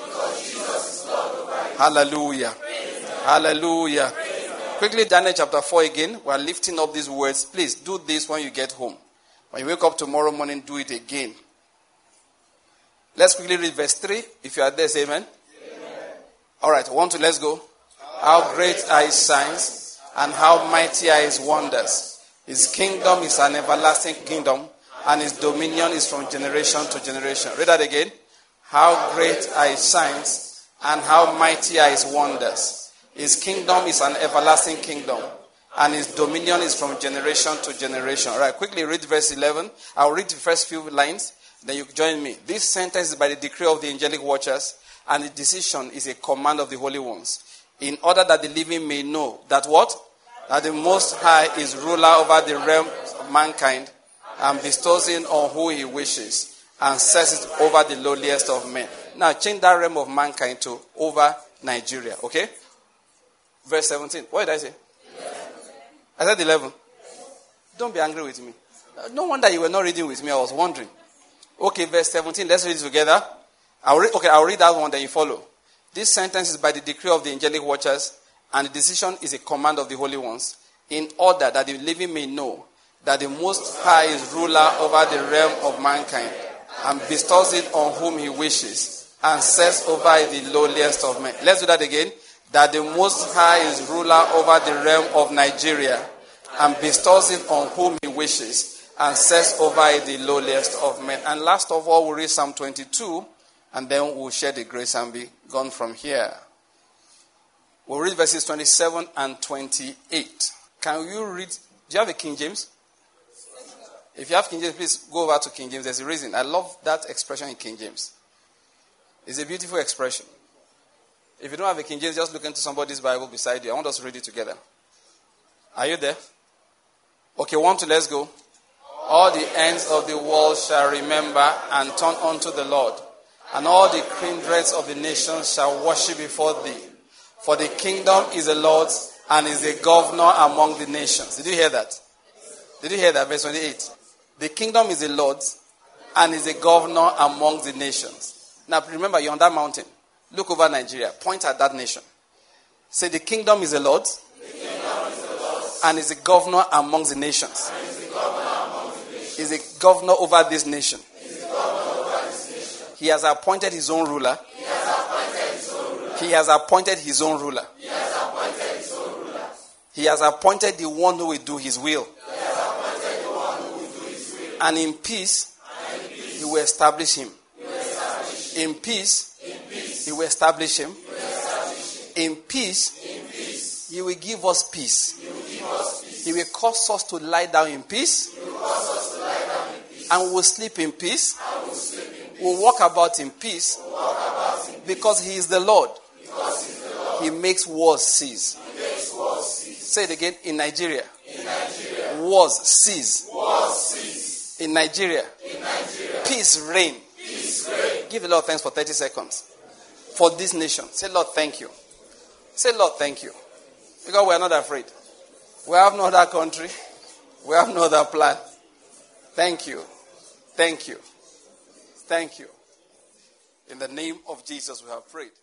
Hallelujah. Hallelujah. Quickly, Daniel chapter 4 again. We are lifting up these words. Please do this when you get home. When you wake up tomorrow morning, do it again. Let's quickly read verse 3. If you are there, say amen. Amen. All right, 1 to let's go. How great are his signs and how mighty are his wonders. His kingdom is an everlasting kingdom and his dominion is from generation to generation. Read that again. How great are his signs and how mighty are his wonders. His kingdom is an everlasting kingdom, and his dominion is from generation to generation. All right, quickly read verse 11. I'll read the first few lines, then you join me. This sentence is by the decree of the angelic watchers, and the decision is a command of the holy ones, in order that the living may know that what? That the Most High is ruler over the realm of mankind, and bestows it on who he wishes, and sets it over the lowliest of men. Now change that realm of mankind to over Nigeria, okay? Verse 17. What did I say? 11. I said 11. Don't be angry with me. No wonder you were not reading with me. I was wondering. Okay, verse 17. Let's read it together. I'll read that one, then you follow. This sentence is by the decree of the angelic watchers, and the decision is a command of the holy ones, in order that the living may know that the Most High is ruler over the realm of mankind, and bestows it on whom he wishes, and sets over the lowliest of men. Let's do that again. That the Most High is ruler over the realm of Nigeria, and bestows it on whom he wishes, and sets over the lowliest of men. And last of all, we'll read Psalm 22, and then we'll share the grace and be gone from here. We'll read verses 27 and 28. Can you read? Do you have a King James? If you have King James, please go over to King James. There's a reason. I love that expression in King James. It's a beautiful expression. If you don't have a King James, just look into somebody's Bible beside you. I want us to read it together. Are you there? Okay, one, two, let's go. All the ends of the world shall remember and turn unto the Lord, and all the kindreds of the nations shall worship before thee. For the kingdom is the Lord's, and is the governor among the nations. Did you hear that? Did you hear that? Verse 28. The kingdom is the Lord's, and is the governor among the nations. Now remember, you're on that mountain. Look over Nigeria. Point at that nation. Say, the kingdom is the Lord's, and is the governor among the nations. Is the governor over this nation. He has appointed his own ruler. He has appointed his own ruler. He has appointed the one who will do his will. And in peace, he will establish him. In peace, he will establish him. In peace, he will give us peace. He will cause us to lie down in peace. And we will sleep in peace. We will walk about in peace. Because he is the Lord. He makes wars cease. Say it again. In Nigeria. Wars cease. In Nigeria. Peace reign. Give the Lord thanks for 30 seconds. For this nation. Say, Lord, thank you. Say, Lord, thank you. Because we are not afraid. We have no other country. We have no other plan. Thank you. Thank you. Thank you. In the name of Jesus, we have prayed.